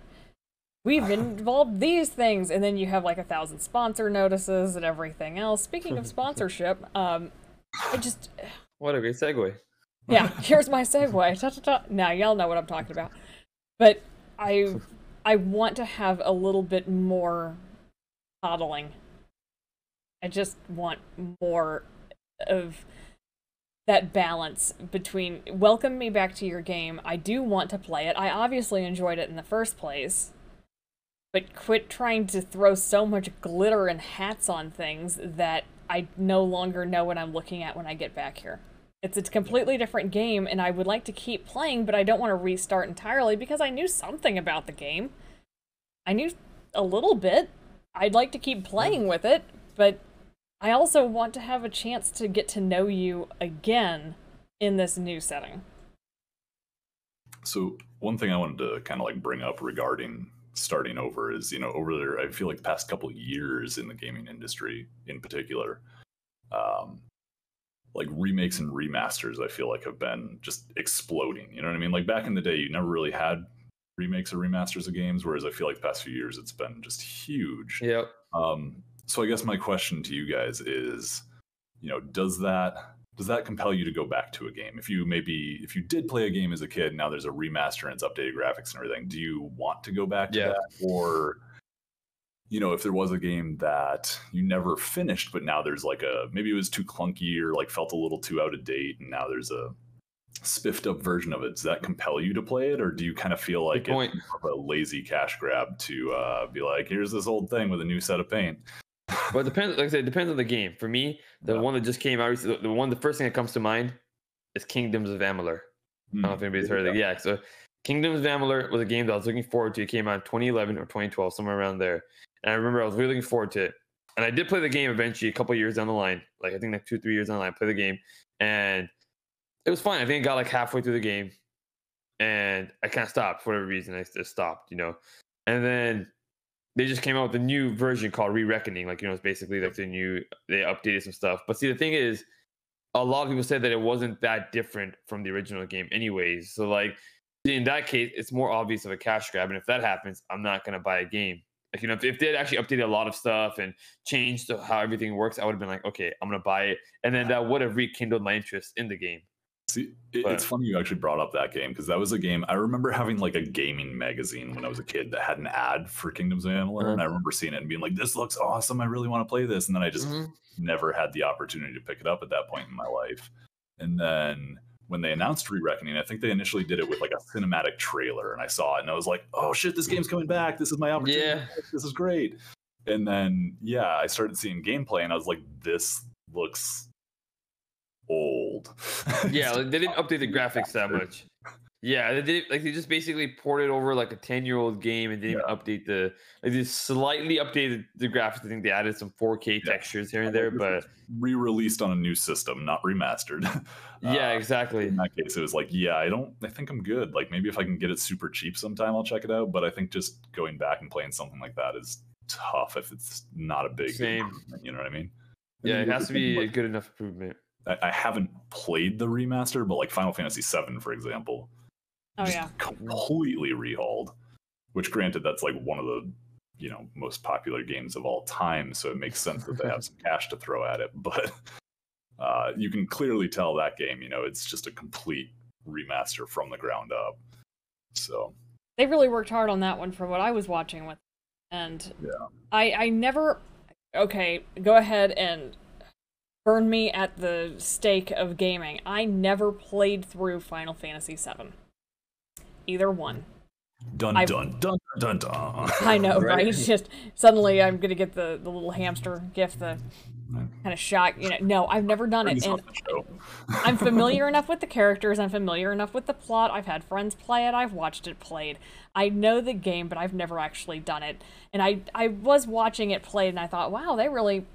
we've involved these things, and then you have like 1,000 sponsor notices and everything else. Speaking of sponsorship, what a great segue. Yeah, here's my segue. Now y'all know what I'm talking about. But I want to have a little bit more coddling. I just want more of that balance between welcome me back to your game. I do want to play it. I obviously enjoyed it in the first place, but quit trying to throw so much glitter and hats on things that I no longer know what I'm looking at when I get back here. It's a completely different game, and I would like to keep playing, but I don't want to restart entirely because I knew something about the game. I knew a little bit. I'd like to keep playing with it, but I also want to have a chance to get to know you again in this new setting. So one thing I wanted to kind of like bring up regarding starting over is, you know, over there, I feel like the past couple of years in the gaming industry in particular, like remakes and remasters, I feel like have been just exploding. You know what I mean? Like back in the day, you never really had remakes or remasters of games, whereas I feel like the past few years it's been just huge. Yeah. So I guess my question to you guys is, you know, does that compel you to go back to a game? If you did play a game as a kid, now there's a remaster and it's updated graphics and everything. Do you want to go back to that? Or, you know, if there was a game that you never finished, but now there's like a, maybe it was too clunky or like felt a little too out of date, and now there's a spiffed up version of it. Does that compel you to play it? Or do you kind of feel like it's a lazy cash grab to be like, here's this old thing with a new set of paint? But it depends, like I said, it depends on the game. For me, the one that just came out, the first thing that comes to mind is Kingdoms of Amalur. I don't know if anybody's heard of it. Yeah, so Kingdoms of Amalur was a game that I was looking forward to. It came out in 2011 or 2012, somewhere around there. And I remember I was really looking forward to it. And I did play the game eventually a couple years down the line, like I think like 2-3 years down the line, I played the game. And it was fine. I think I got like halfway through the game. And I kind of stopped for whatever reason. I just stopped, you know. And then they just came out with a new version called Re-Reckoning. Like, you know, it's basically like they updated some stuff. But see, the thing is, a lot of people said that it wasn't that different from the original game anyways. So, like, in that case, it's more obvious of a cash grab. And if that happens, I'm not going to buy a game. Like, you know, if they had actually updated a lot of stuff and changed how everything works, I would have been like, okay, I'm going to buy it. And then that would have rekindled my interest in the game. See, it's funny you actually brought up that game, because that was a game I remember having like a gaming magazine when I was a kid that had an ad for Kingdoms of Amalur, and I remember seeing it and being like, "This looks awesome! I really want to play this." And then I just never had the opportunity to pick it up at that point in my life. And then when they announced Re-Reckoning, I think they initially did it with like a cinematic trailer, and I saw it and I was like, "Oh shit! This game's coming back! This is my opportunity! Yeah. This is great!" And then I started seeing gameplay and I was like, "This looks old." Yeah, like they didn't update the graphics that much. Yeah, they did, like they just basically ported over like a 10-year-old game and didn't update the. They just slightly updated the graphics. I think they added some 4K textures here and there, but re-released on a new system, not remastered. Yeah, exactly. In that case, it was like, I think I'm good. Like maybe if I can get it super cheap sometime, I'll check it out. But I think just going back and playing something like that is tough if it's not a big improvement. You know what I mean? Yeah, it has to be a good enough improvement. I haven't played the remaster, but like Final Fantasy VII, for example, completely rehauled. Which, granted, that's like one of the most popular games of all time, so it makes sense that they have some cash to throw at it. But you can clearly tell that game, it's just a complete remaster from the ground up. So they really worked hard on that one, for what I was watching with, and I never. Okay, go ahead and burn me at the stake of gaming. I never played through Final Fantasy VII. Either one. Dun dun dun dun dun. I know, right? It's just suddenly I'm gonna get the little hamster gift, the kind of shock. No, I've never done it. And I'm familiar enough with the characters. I'm familiar enough with the plot. I've had friends play it. I've watched it played. I know the game, but I've never actually done it. And I was watching it played, and I thought, wow, they really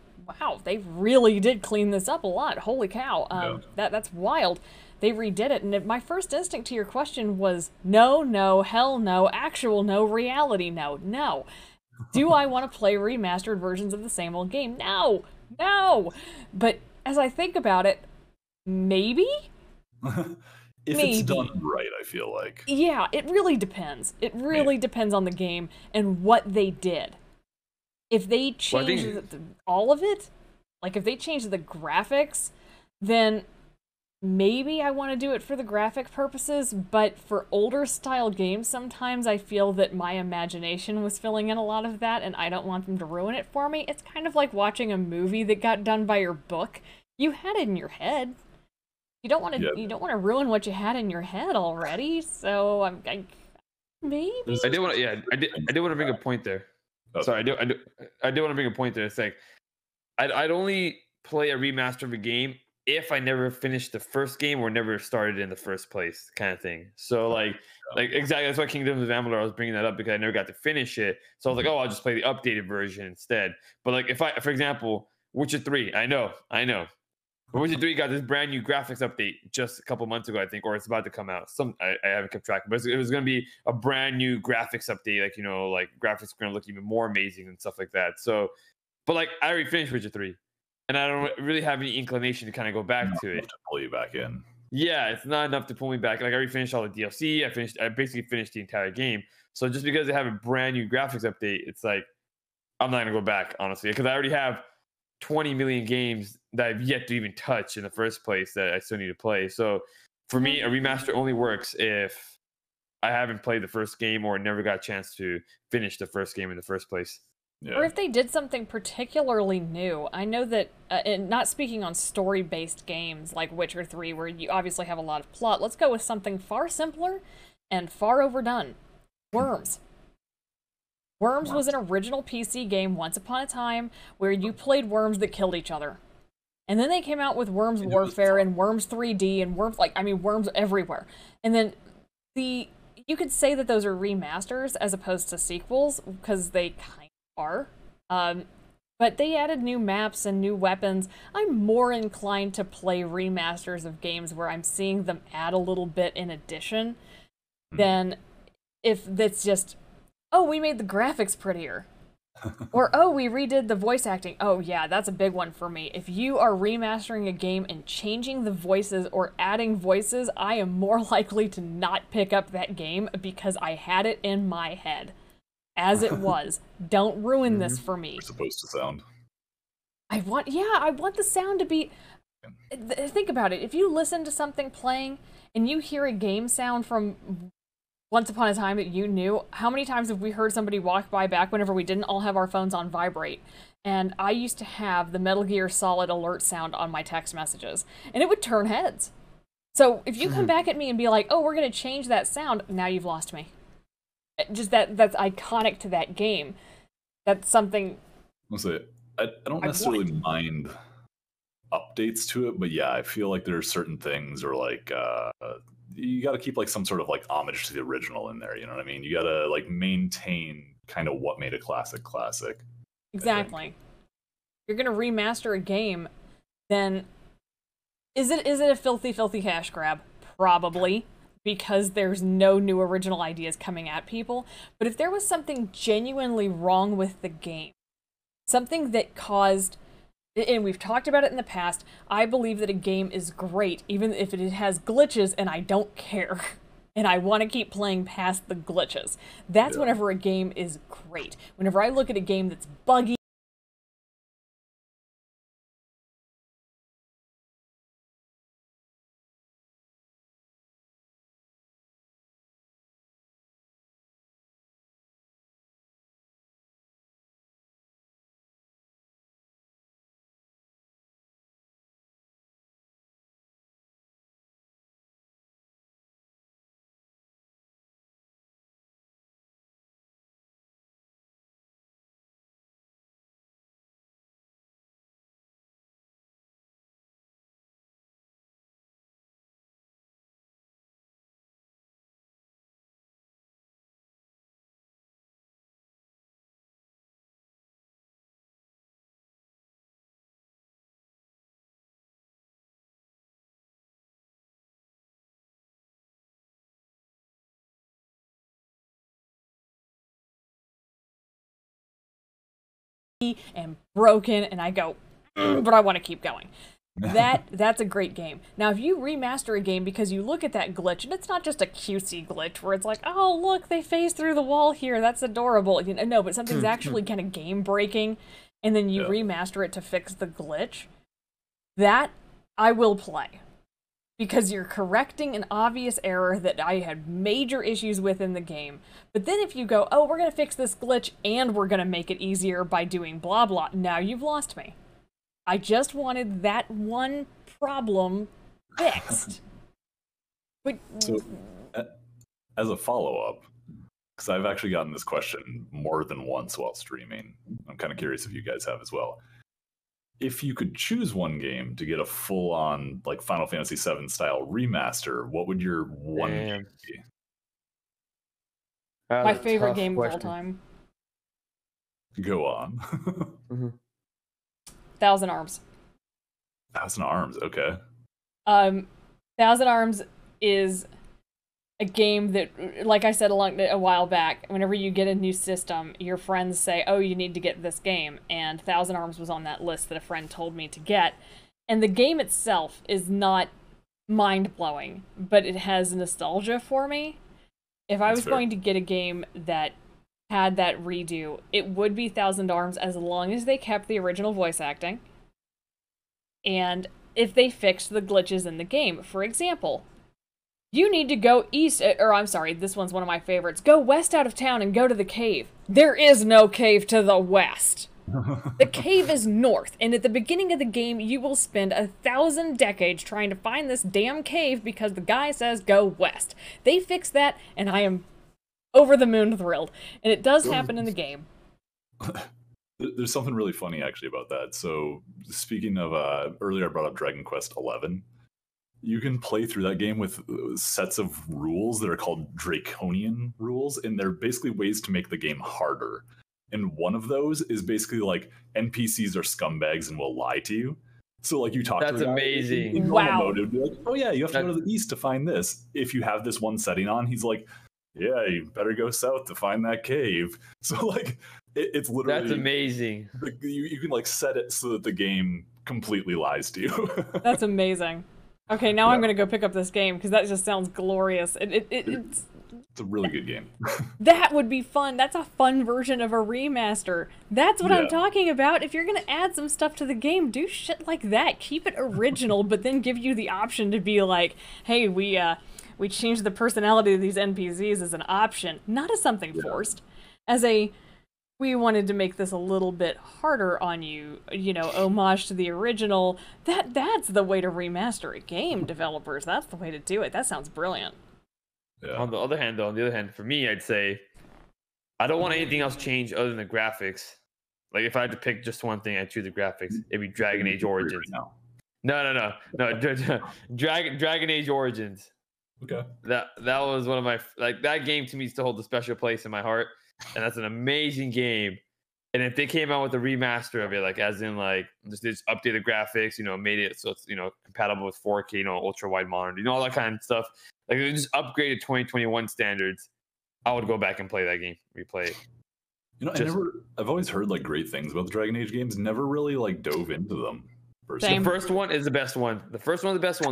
did clean this up a lot. Holy cow. That's wild. They redid it. And my first instinct to your question was, no, hell no, actual no, reality no. Do I want to play remastered versions of the same old game? No. But as I think about it, maybe? If it's done right, I feel like. Yeah, it really depends. It really depends on the game and what they did. If they change all of it, like if they change the graphics, then maybe I want to do it for the graphic purposes, but for older style games, sometimes I feel that my imagination was filling in a lot of that, and I don't want them to ruin it for me. It's kind of like watching a movie that got done by your book. You had it in your head. You don't want to ruin what you had in your head already, so maybe. I did want to bring a point there. Sorry, I do want to bring a point there. It's like I'd only play a remaster of a game if I never finished the first game or never started in the first place, kind of thing. So like exactly, that's why Kingdoms of Amalur, I was bringing that up because I never got to finish it. So I was like, oh, I'll just play the updated version instead. But like, if I, for example, Witcher 3, I know. But Witcher 3 got this brand new graphics update just a couple months ago, I think, or it's about to come out. I haven't kept track, but it was going to be a brand new graphics update. Like, you know, like graphics are going to look even more amazing and stuff like that. So, but like, I already finished Witcher 3. And I don't really have any inclination to kind of go back to it. To pull you back in. Yeah, it's not enough to pull me back. Like, I already finished all the DLC. I basically finished the entire game. So just because they have a brand new graphics update, it's like, I'm not going to go back, honestly. Because I already have 20 million games that I've yet to even touch in the first place that I still need to play. So for me, a remaster only works if I haven't played the first game or never got a chance to finish the first game in the first place. Yeah. Or if they did something particularly new. I know that, and not speaking on story-based games like Witcher 3, where you obviously have a lot of plot, let's go with something far simpler and far overdone. Worms. Worms was an original PC game once upon a time where you played worms that killed each other. And then they came out with Worms Warfare and Worms 3D and Worms, like, I mean, worms everywhere. And then you could say that those are remasters as opposed to sequels because they kind are, but they added new maps and new weapons. I'm more inclined to play remasters of games where I'm seeing them add a little bit in addition than if that's just, oh, we made the graphics prettier. Or, oh, we redid the voice acting. Oh, yeah, that's a big one for me. If you are remastering a game and changing the voices or adding voices, I am more likely to not pick up that game because I had it in my head. As it was. Don't ruin this for me. It's supposed to sound. I want the sound to be... Think about it. If you listen to something playing and you hear a game sound from once upon a time that you knew, how many times have we heard somebody walk by back whenever we didn't all have our phones on vibrate? And I used to have the Metal Gear Solid alert sound on my text messages. And it would turn heads. So if you come back at me and be like, oh, we're going to change that sound, now you've lost me. Just that's iconic to that game. That's something. I don't necessarily mind updates to it, but yeah, I feel like there are certain things, or like you got to keep like some sort of like homage to the original in there. You know what I mean? You got to like maintain kind of what made a classic. Exactly. You're gonna remaster a game, then is it a filthy cash grab? Probably. Because there's no new original ideas coming at people. But if there was something genuinely wrong with the game, something that caused, and we've talked about it in the past, I believe that a game is great even if it has glitches and I don't care. And I want to keep playing past the glitches. That's whenever a game is great. Whenever I look at a game that's buggy, and broken, and I go, but I want to keep going. That's a great game. Now, if you remaster a game because you look at that glitch, and it's not just a cutesy glitch where it's like, oh, look, they phased through the wall here. That's adorable. You know, no, but something's actually kind of game-breaking, and then you remaster it to fix the glitch. That I will play. Because you're correcting an obvious error that I had major issues with in the game. But then if you go, oh, we're going to fix this glitch and we're going to make it easier by doing blah blah, now you've lost me. I just wanted that one problem fixed. But so, as a follow-up, because I've actually gotten this question more than once while streaming, I'm kind of curious if you guys have as well. if you could choose one game to get a full-on like Final Fantasy VII style remaster, what would your one game be? My favorite game of all time. Go on. Mm-hmm. Thousand Arms. Thousand Arms, okay. Thousand Arms is a game that, like I said a while back, whenever you get a new system, your friends say, oh, you need to get this game, and Thousand Arms was on that list that a friend told me to get. And the game itself is not mind-blowing, but it has nostalgia for me. If I was going to get a game that had that redo, it would be Thousand Arms, as long as they kept the original voice acting. And if they fixed the glitches in the game. For example, you need to go east, or I'm sorry, this one's one of my favorites. Go west out of town and go to the cave. There is no cave to the west. The cave is north, and at the beginning of the game, you will spend 1,000 decades trying to find this damn cave because the guy says go west. They fixed that, and I am over the moon thrilled. And it does happen in the game. There's something really funny, actually, about that. So, speaking of, earlier I brought up Dragon Quest XI. You can play through that game with sets of rules that are called draconian rules, and they're basically ways to make the game harder. And one of those is basically, like, NPCs are scumbags and will lie to you. So, like, you talk to them. That's amazing. In normal mode, it would be like, oh, yeah, you have to go to the east to find this. If you have this one setting on, he's like, yeah, you better go south to find that cave. So, like, it's literally... That's amazing. Like, you can, like, set it so that the game completely lies to you. That's amazing. Okay, now I'm going to go pick up this game, because that just sounds glorious. It's a really good game. That would be fun. That's a fun version of a remaster. That's what I'm talking about. If you're going to add some stuff to the game, do shit like that. Keep it original, but then give you the option to be like, hey, we changed the personality of these NPCs as an option, not as something forced. As a... we wanted to make this a little bit harder on you, you know, homage to the original. That's the way to remaster a game, developers. That's the way to do it. That sounds brilliant. Yeah. On the other hand, for me, I'd say I don't want anything else change other than the graphics. Like, if I had to pick just one thing, I'd choose the graphics. It'd be Dragon Age Origins. Dragon Age Origins. Okay. That was one of my, like, that game to me still holds a special place in my heart. And that's an amazing game. And if they came out with a remaster of it, like, as in, like, just updated graphics, you know, made it so it's, you know, compatible with 4K, you know, ultra wide monitor, you know, all that kind of stuff. Like, they just upgraded 2021 standards. I would go back and play that game, replay it. You know, I've always heard, like, great things about the Dragon Age games. Never really, like, dove into them. The first one is the best one. The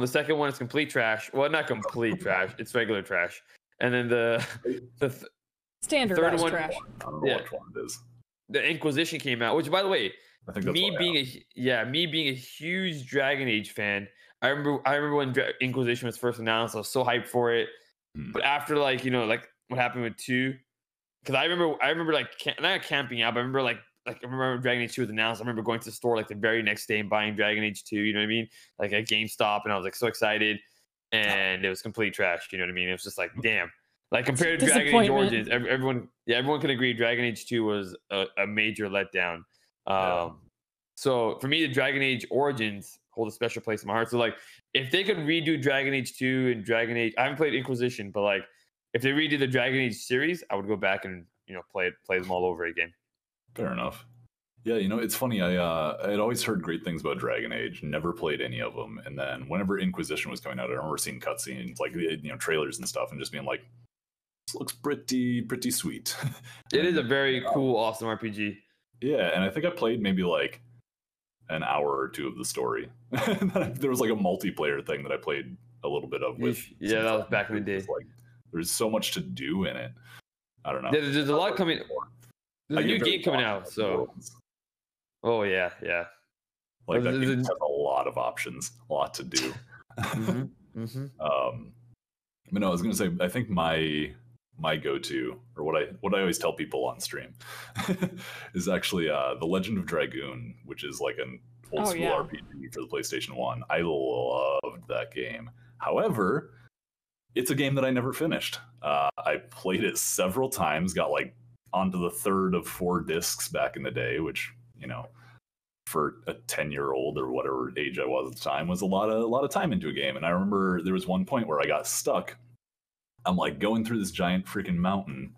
second one is complete trash. Well, not complete trash. It's regular trash. And then standardized trash. I don't know which one it is. The Inquisition came out, which, by the way, I think that's me being a huge Dragon Age fan, I remember when Inquisition was first announced, I was so hyped for it. But after, like, you know, like what happened with 2, because I remember like not camping out, but I remember I remember Dragon Age 2 was announced. I remember going to the store like the very next day and buying Dragon Age 2. You know what I mean? Like at GameStop, and I was like so excited, and it was complete trash. You know what I mean? It was just like, damn. Like, compared to Dragon Age Origins, everyone can agree Dragon Age 2 was a major letdown. So for me, the Dragon Age Origins hold a special place in my heart. So, like, if they could redo Dragon Age 2 and Dragon Age, I haven't played Inquisition, but, like, if they redo the Dragon Age series, I would go back and, you know, play them all over again. Fair enough. Yeah, you know, it's funny. I had always heard great things about Dragon Age, never played any of them, and then whenever Inquisition was coming out, I remember seeing cutscenes, like, you know, trailers and stuff, and just being like, this looks pretty sweet. It is a very cool, awesome RPG. Yeah, and I think I played maybe like an hour or two of the story. There was like a multiplayer thing that I played a little bit of with. Yeah, that was back in the day. Like, there's so much to do in it. I don't know. Yeah, there's a lot coming. There's a new game coming out, so. Oh yeah. Like, that game has a lot of options, a lot to do. But no, I was gonna say, I think my go-to, or what I always tell people on stream, is actually The Legend of Dragoon, which is like an old school RPG for the PlayStation 1. I loved that game. However, it's a game that I never finished. I played it several times, got like onto the third of 4 discs back in the day, which, you know, for a 10-year-old or whatever age I was at the time, was a lot of time into a game. And I remember there was one point where I got stuck. I'm like going through this giant freaking mountain,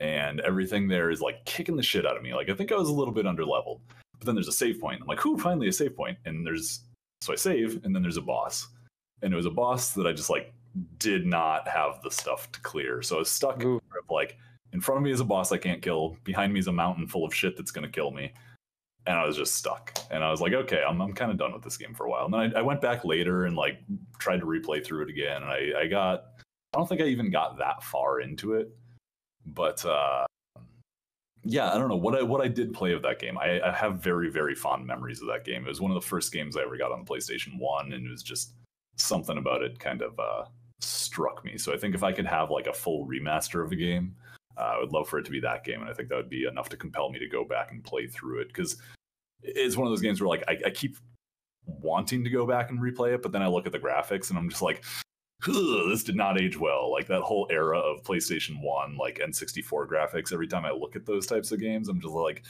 and everything there is like kicking the shit out of me. Like I think I was a little bit underleveled, but then there's a save point. I'm like, "Ooh, finally a save point!" And so I save, and then there's a boss, and it was a boss that I just like did not have the stuff to clear. So I was stuck. Ooh. Like in front of me is a boss I can't kill. Behind me is a mountain full of shit that's gonna kill me. And I was just stuck. And I was like, okay, I'm kind of done with this game for a while. And then I went back later and like tried to replay through it again. And I don't think I even got that far into it. But yeah, I don't know what I did play of that game. I have very, very fond memories of that game. It was one of the first games I ever got on the PlayStation 1, and it was just something about it kind of struck me. So I think if I could have like a full remaster of the game, I would love for it to be that game. And I think that would be enough to compel me to go back and play through it, because it's one of those games where like I keep wanting to go back and replay it, but then I look at the graphics and I'm just like, this did not age well. Like that whole era of PlayStation 1, like N64 graphics, every time I look at those types of games, I'm just like,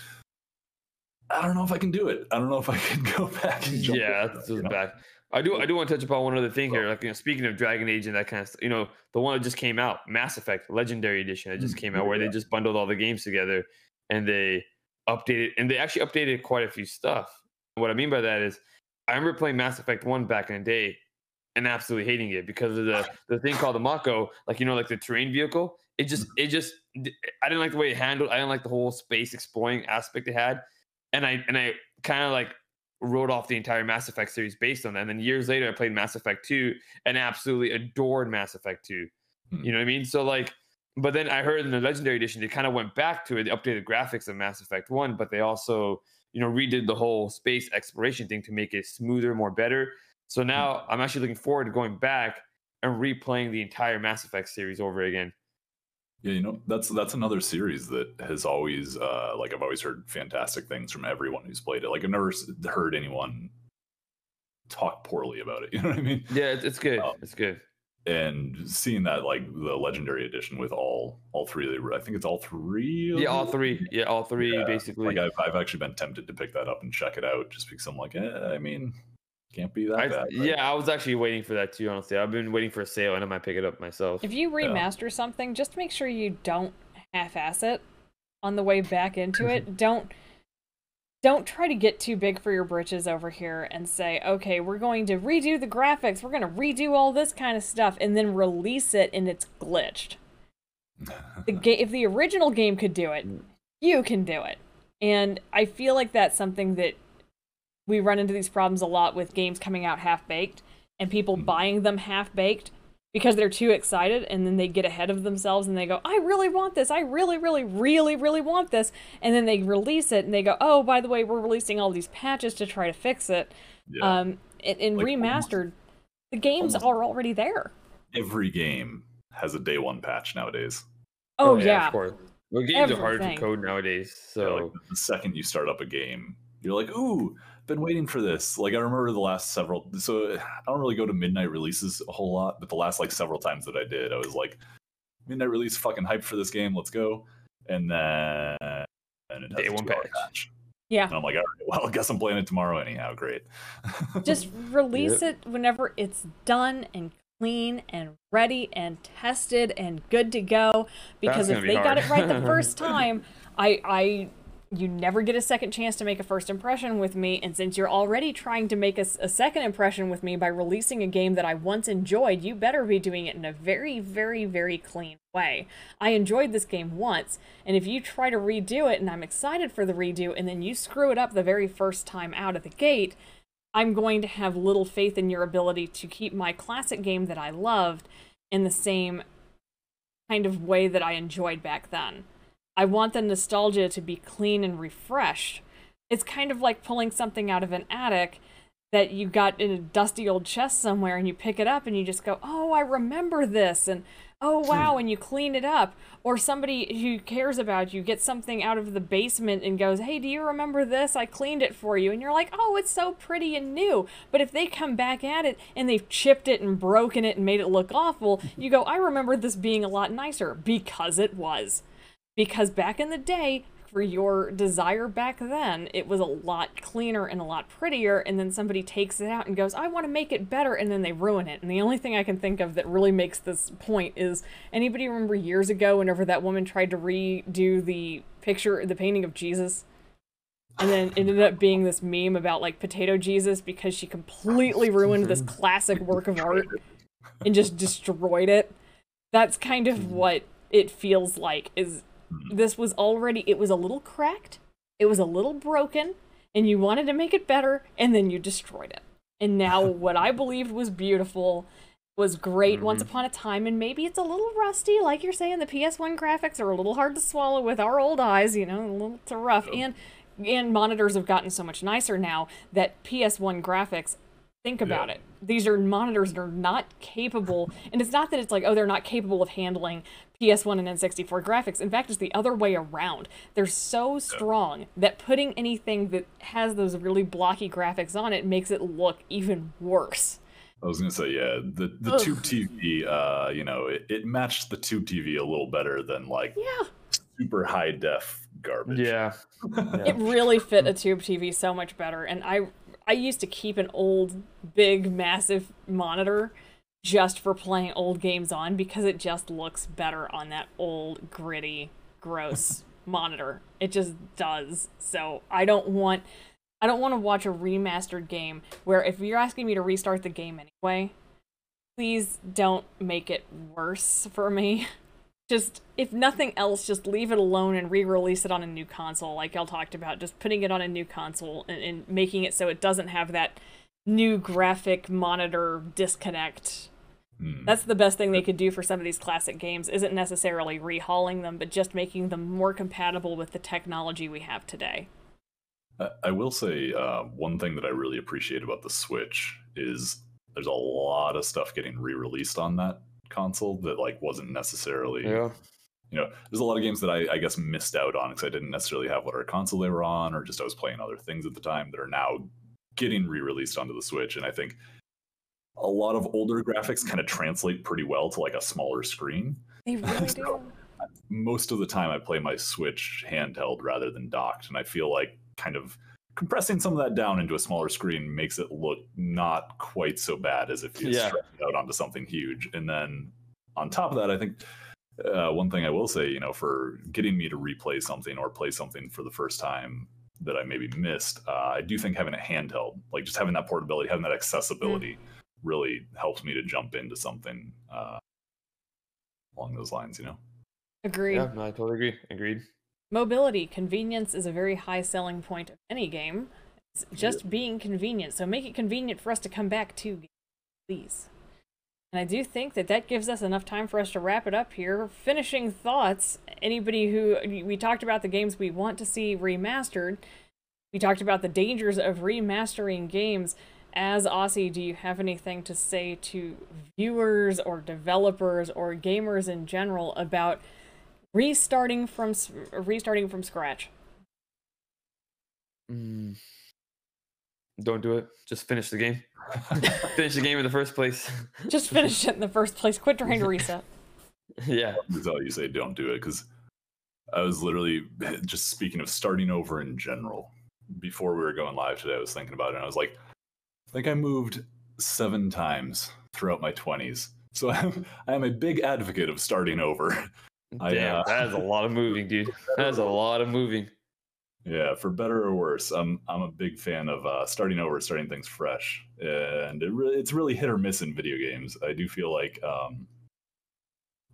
I don't know if I can do it. I don't know if I can go back and jump back. I do want to touch upon one other thing here. Like, you know, speaking of Dragon Age and that kind of stuff, you know, the one that just came out, Mass Effect Legendary Edition, that just came out, where they just bundled all the games together and they updated, and they actually updated quite a few stuff. What I mean by that is, I remember playing Mass Effect 1 back in the day and absolutely hating it because of the thing called the Mako, like, you know, like the terrain vehicle. It just, I didn't like the way it handled. I didn't like the whole space exploring aspect it had, and I kind of like wrote off the entire Mass Effect series based on that. And then years later, I played Mass Effect 2 and absolutely adored Mass Effect 2. You know what I mean? So like, but then I heard in the Legendary Edition, they kind of went back to it, they updated graphics of Mass Effect 1, but they also, you know, redid the whole space exploration thing to make it smoother, more better. So now I'm actually looking forward to going back and replaying the entire Mass Effect series over again. Yeah, you know, that's another series that has always, like, I've always heard fantastic things from everyone who's played it. Like, I've never heard anyone talk poorly about it. You know what I mean? Yeah, it's good. It's good. And seeing that, like, the Legendary Edition with all three, I think it's all three. Yeah, all three. Yeah, all three, yeah. Basically. Like, I've actually been tempted to pick that up and check it out just because I'm like, I mean, can't be that bad. Right? Yeah, I was actually waiting for that too, honestly. I've been waiting for a sale and I might pick it up myself. If you remaster something, just make sure you don't half-ass it on the way back into it. Don't try to get too big for your britches over here and say, okay, we're going to redo the graphics, we're going to redo all this kind of stuff, and then release it and it's glitched. If the original game could do it, you can do it. And I feel like that's something that we run into these problems a lot with games coming out half-baked and people buying them half-baked because they're too excited, and then they get ahead of themselves and they go, I really want this. I really, really, really, really want this. And then they release it and they go, oh, by the way, we're releasing all these patches to try to fix it. Yeah. And like, remastered, the games are already there. Every game has a day one patch nowadays. Oh, yeah. Of course. Well, games are hard to code nowadays. So yeah, like the second you start up a game, you're like, ooh, been waiting for this. Like, I remember the last several, so I don't really go to midnight releases a whole lot, but the last like several times that I did, I was like, midnight release, fucking hyped for this game, let's go. And then it has a patch. Yeah. And I'm like, all right, well, I guess I'm playing it tomorrow anyhow. Great. Just release it whenever it's done and clean and ready and tested and good to go. Because if they got it right the first time, you never get a second chance to make a first impression with me, and since you're already trying to make a second impression with me by releasing a game that I once enjoyed, you better be doing it in a very, very, very clean way. I enjoyed this game once, and if you try to redo it, and I'm excited for the redo, and then you screw it up the very first time out of the gate, I'm going to have little faith in your ability to keep my classic game that I loved in the same kind of way that I enjoyed back then. I want the nostalgia to be clean and refreshed. It's kind of like pulling something out of an attic that you got in a dusty old chest somewhere, and you pick it up and you just go, oh, I remember this, and oh, wow, and you clean it up. Or somebody who cares about you gets something out of the basement and goes, hey, do you remember this? I cleaned it for you. And you're like, oh, it's so pretty and new. But if they come back at it and they've chipped it and broken it and made it look awful, you go, I remember this being a lot nicer, because it was. Because back in the day, for your desire back then. It was a lot cleaner and a lot prettier, and then somebody takes it out and goes, I want to make it better, and then they ruin it. And the only thing I can think of that really makes this point is, anybody remember years ago whenever that woman tried to redo the picture, the painting of Jesus? And then it ended up being this meme about, like, Potato Jesus, because she completely ruined this classic work of art and just destroyed it. That's kind of what it feels like, is this was already, it was a little cracked, it was a little broken, and you wanted to make it better, and then you destroyed it. And now what I believed was beautiful was great once upon a time, and maybe it's a little rusty, like you're saying, the PS1 graphics are a little hard to swallow with our old eyes, you know, a little too rough, and monitors have gotten so much nicer now that PS1 graphics, think about it. These are monitors that are not capable, and it's not that it's like, oh, they're not capable of handling PS1 and N64 graphics. In fact, it's the other way around. They're so strong that putting anything that has those really blocky graphics on it makes it look even worse. I was going to say, yeah, the tube TV, you know, it matched the tube TV a little better than, like, super high def garbage. It really fit a tube TV so much better, and I used to keep an old, big, massive monitor just for playing old games on, because it just looks better on that old, gritty, gross monitor. It just does. So I don't want to watch a remastered game where, if you're asking me to restart the game anyway, please don't make it worse for me. Just, if nothing else, just leave it alone and re-release it on a new console, like y'all talked about. Just putting it on a new console and making it so it doesn't have that new graphic monitor disconnect. That's the best thing they could do for some of these classic games, isn't necessarily rehauling them, but just making them more compatible with the technology we have today. I will say, one thing that I really appreciate about the Switch is there's a lot of stuff getting re-released on that console that, like, wasn't necessarily, you know, there's a lot of games that I guess missed out on because I didn't necessarily have whatever console they were on, or just I was playing other things at the time, that are now getting re-released onto the Switch. And I think a lot of older graphics kind of translate pretty well to, like, a smaller screen. They really do. Most of the time I play my Switch handheld rather than docked, and I feel like kind of compressing some of that down into a smaller screen makes it look not quite so bad as if you stretch it out onto something huge. And then on top of that, I think one thing I will say, you know, for getting me to replay something or play something for the first time that I maybe missed, I do think having it handheld, like, just having that portability, having that accessibility really helps me to jump into something along those lines, you know? Agreed. Yeah, no, I totally agree. Agreed. Mobility, convenience is a very high selling point of any game. It's just being convenient, so make it convenient for us to come back to games, please. And I do think that that gives us enough time for us to wrap it up here. Finishing thoughts, anybody who, we talked about the games we want to see remastered, we talked about the dangers of remastering games. As Aussie, do you have anything to say to viewers or developers or gamers in general about restarting from scratch? Don't do it. Just finish the game. Finish the game in the first place. Just finish it in the first place. Quit trying to reset. That's all you say. Don't do it, because I was literally just speaking of starting over in general. Before we were going live today, I was thinking about it, and I was like, I think I moved 7 times throughout my 20s, so I am a big advocate of starting over. Damn, that is a lot of moving, dude. That is a lot of moving. Yeah, for better or worse, I'm a big fan of starting over, starting things fresh, and it's really hit or miss in video games. I do feel like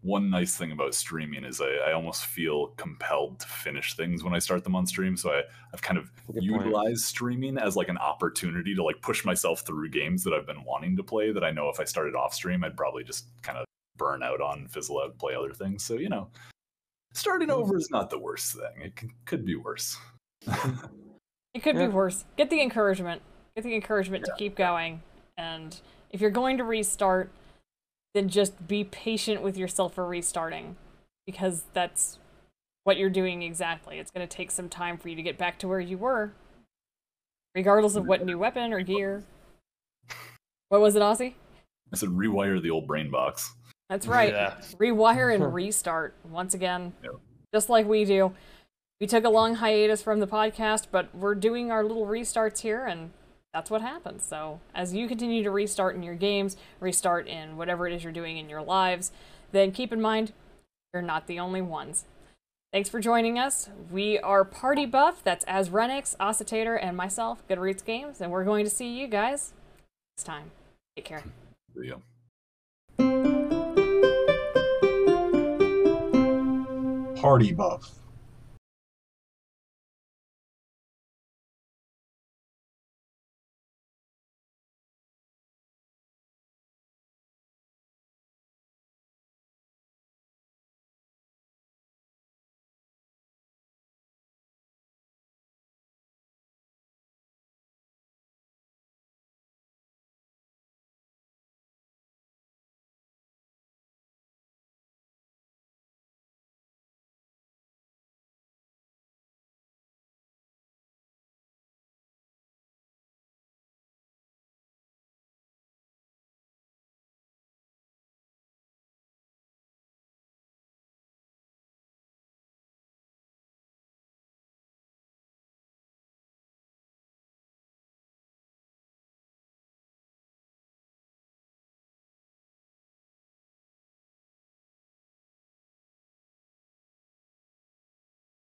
one nice thing about streaming is I almost feel compelled to finish things when I start them on stream. So I've kind of utilized streaming as, like, an opportunity to, like, push myself through games that I've been wanting to play, that I know if I started off stream, I'd probably just kind of burn out on, fizzle out, play other things. So, you know, starting over is not the worst thing. It could be worse. It could be worse. Get the encouragement. Get the encouragement to keep going. And if you're going to restart, then just be patient with yourself for restarting, because that's what you're doing exactly. It's going to take some time for you to get back to where you were, regardless of what new weapon or gear. What was it, Aussie? I said rewire the old brain box. That's right. Rewire and restart once again, just like we do. We took a long hiatus from the podcast, but we're doing our little restarts here, and that's what happens. So as you continue to restart in your games, restart in whatever it is you're doing in your lives, then keep in mind, you're not the only ones. Thanks for joining us. We are Party Buff. That's Azrenix, Oscitater, and myself, Goodreads Games, and we're going to see you guys next time. Take care. See ya. Party Buff.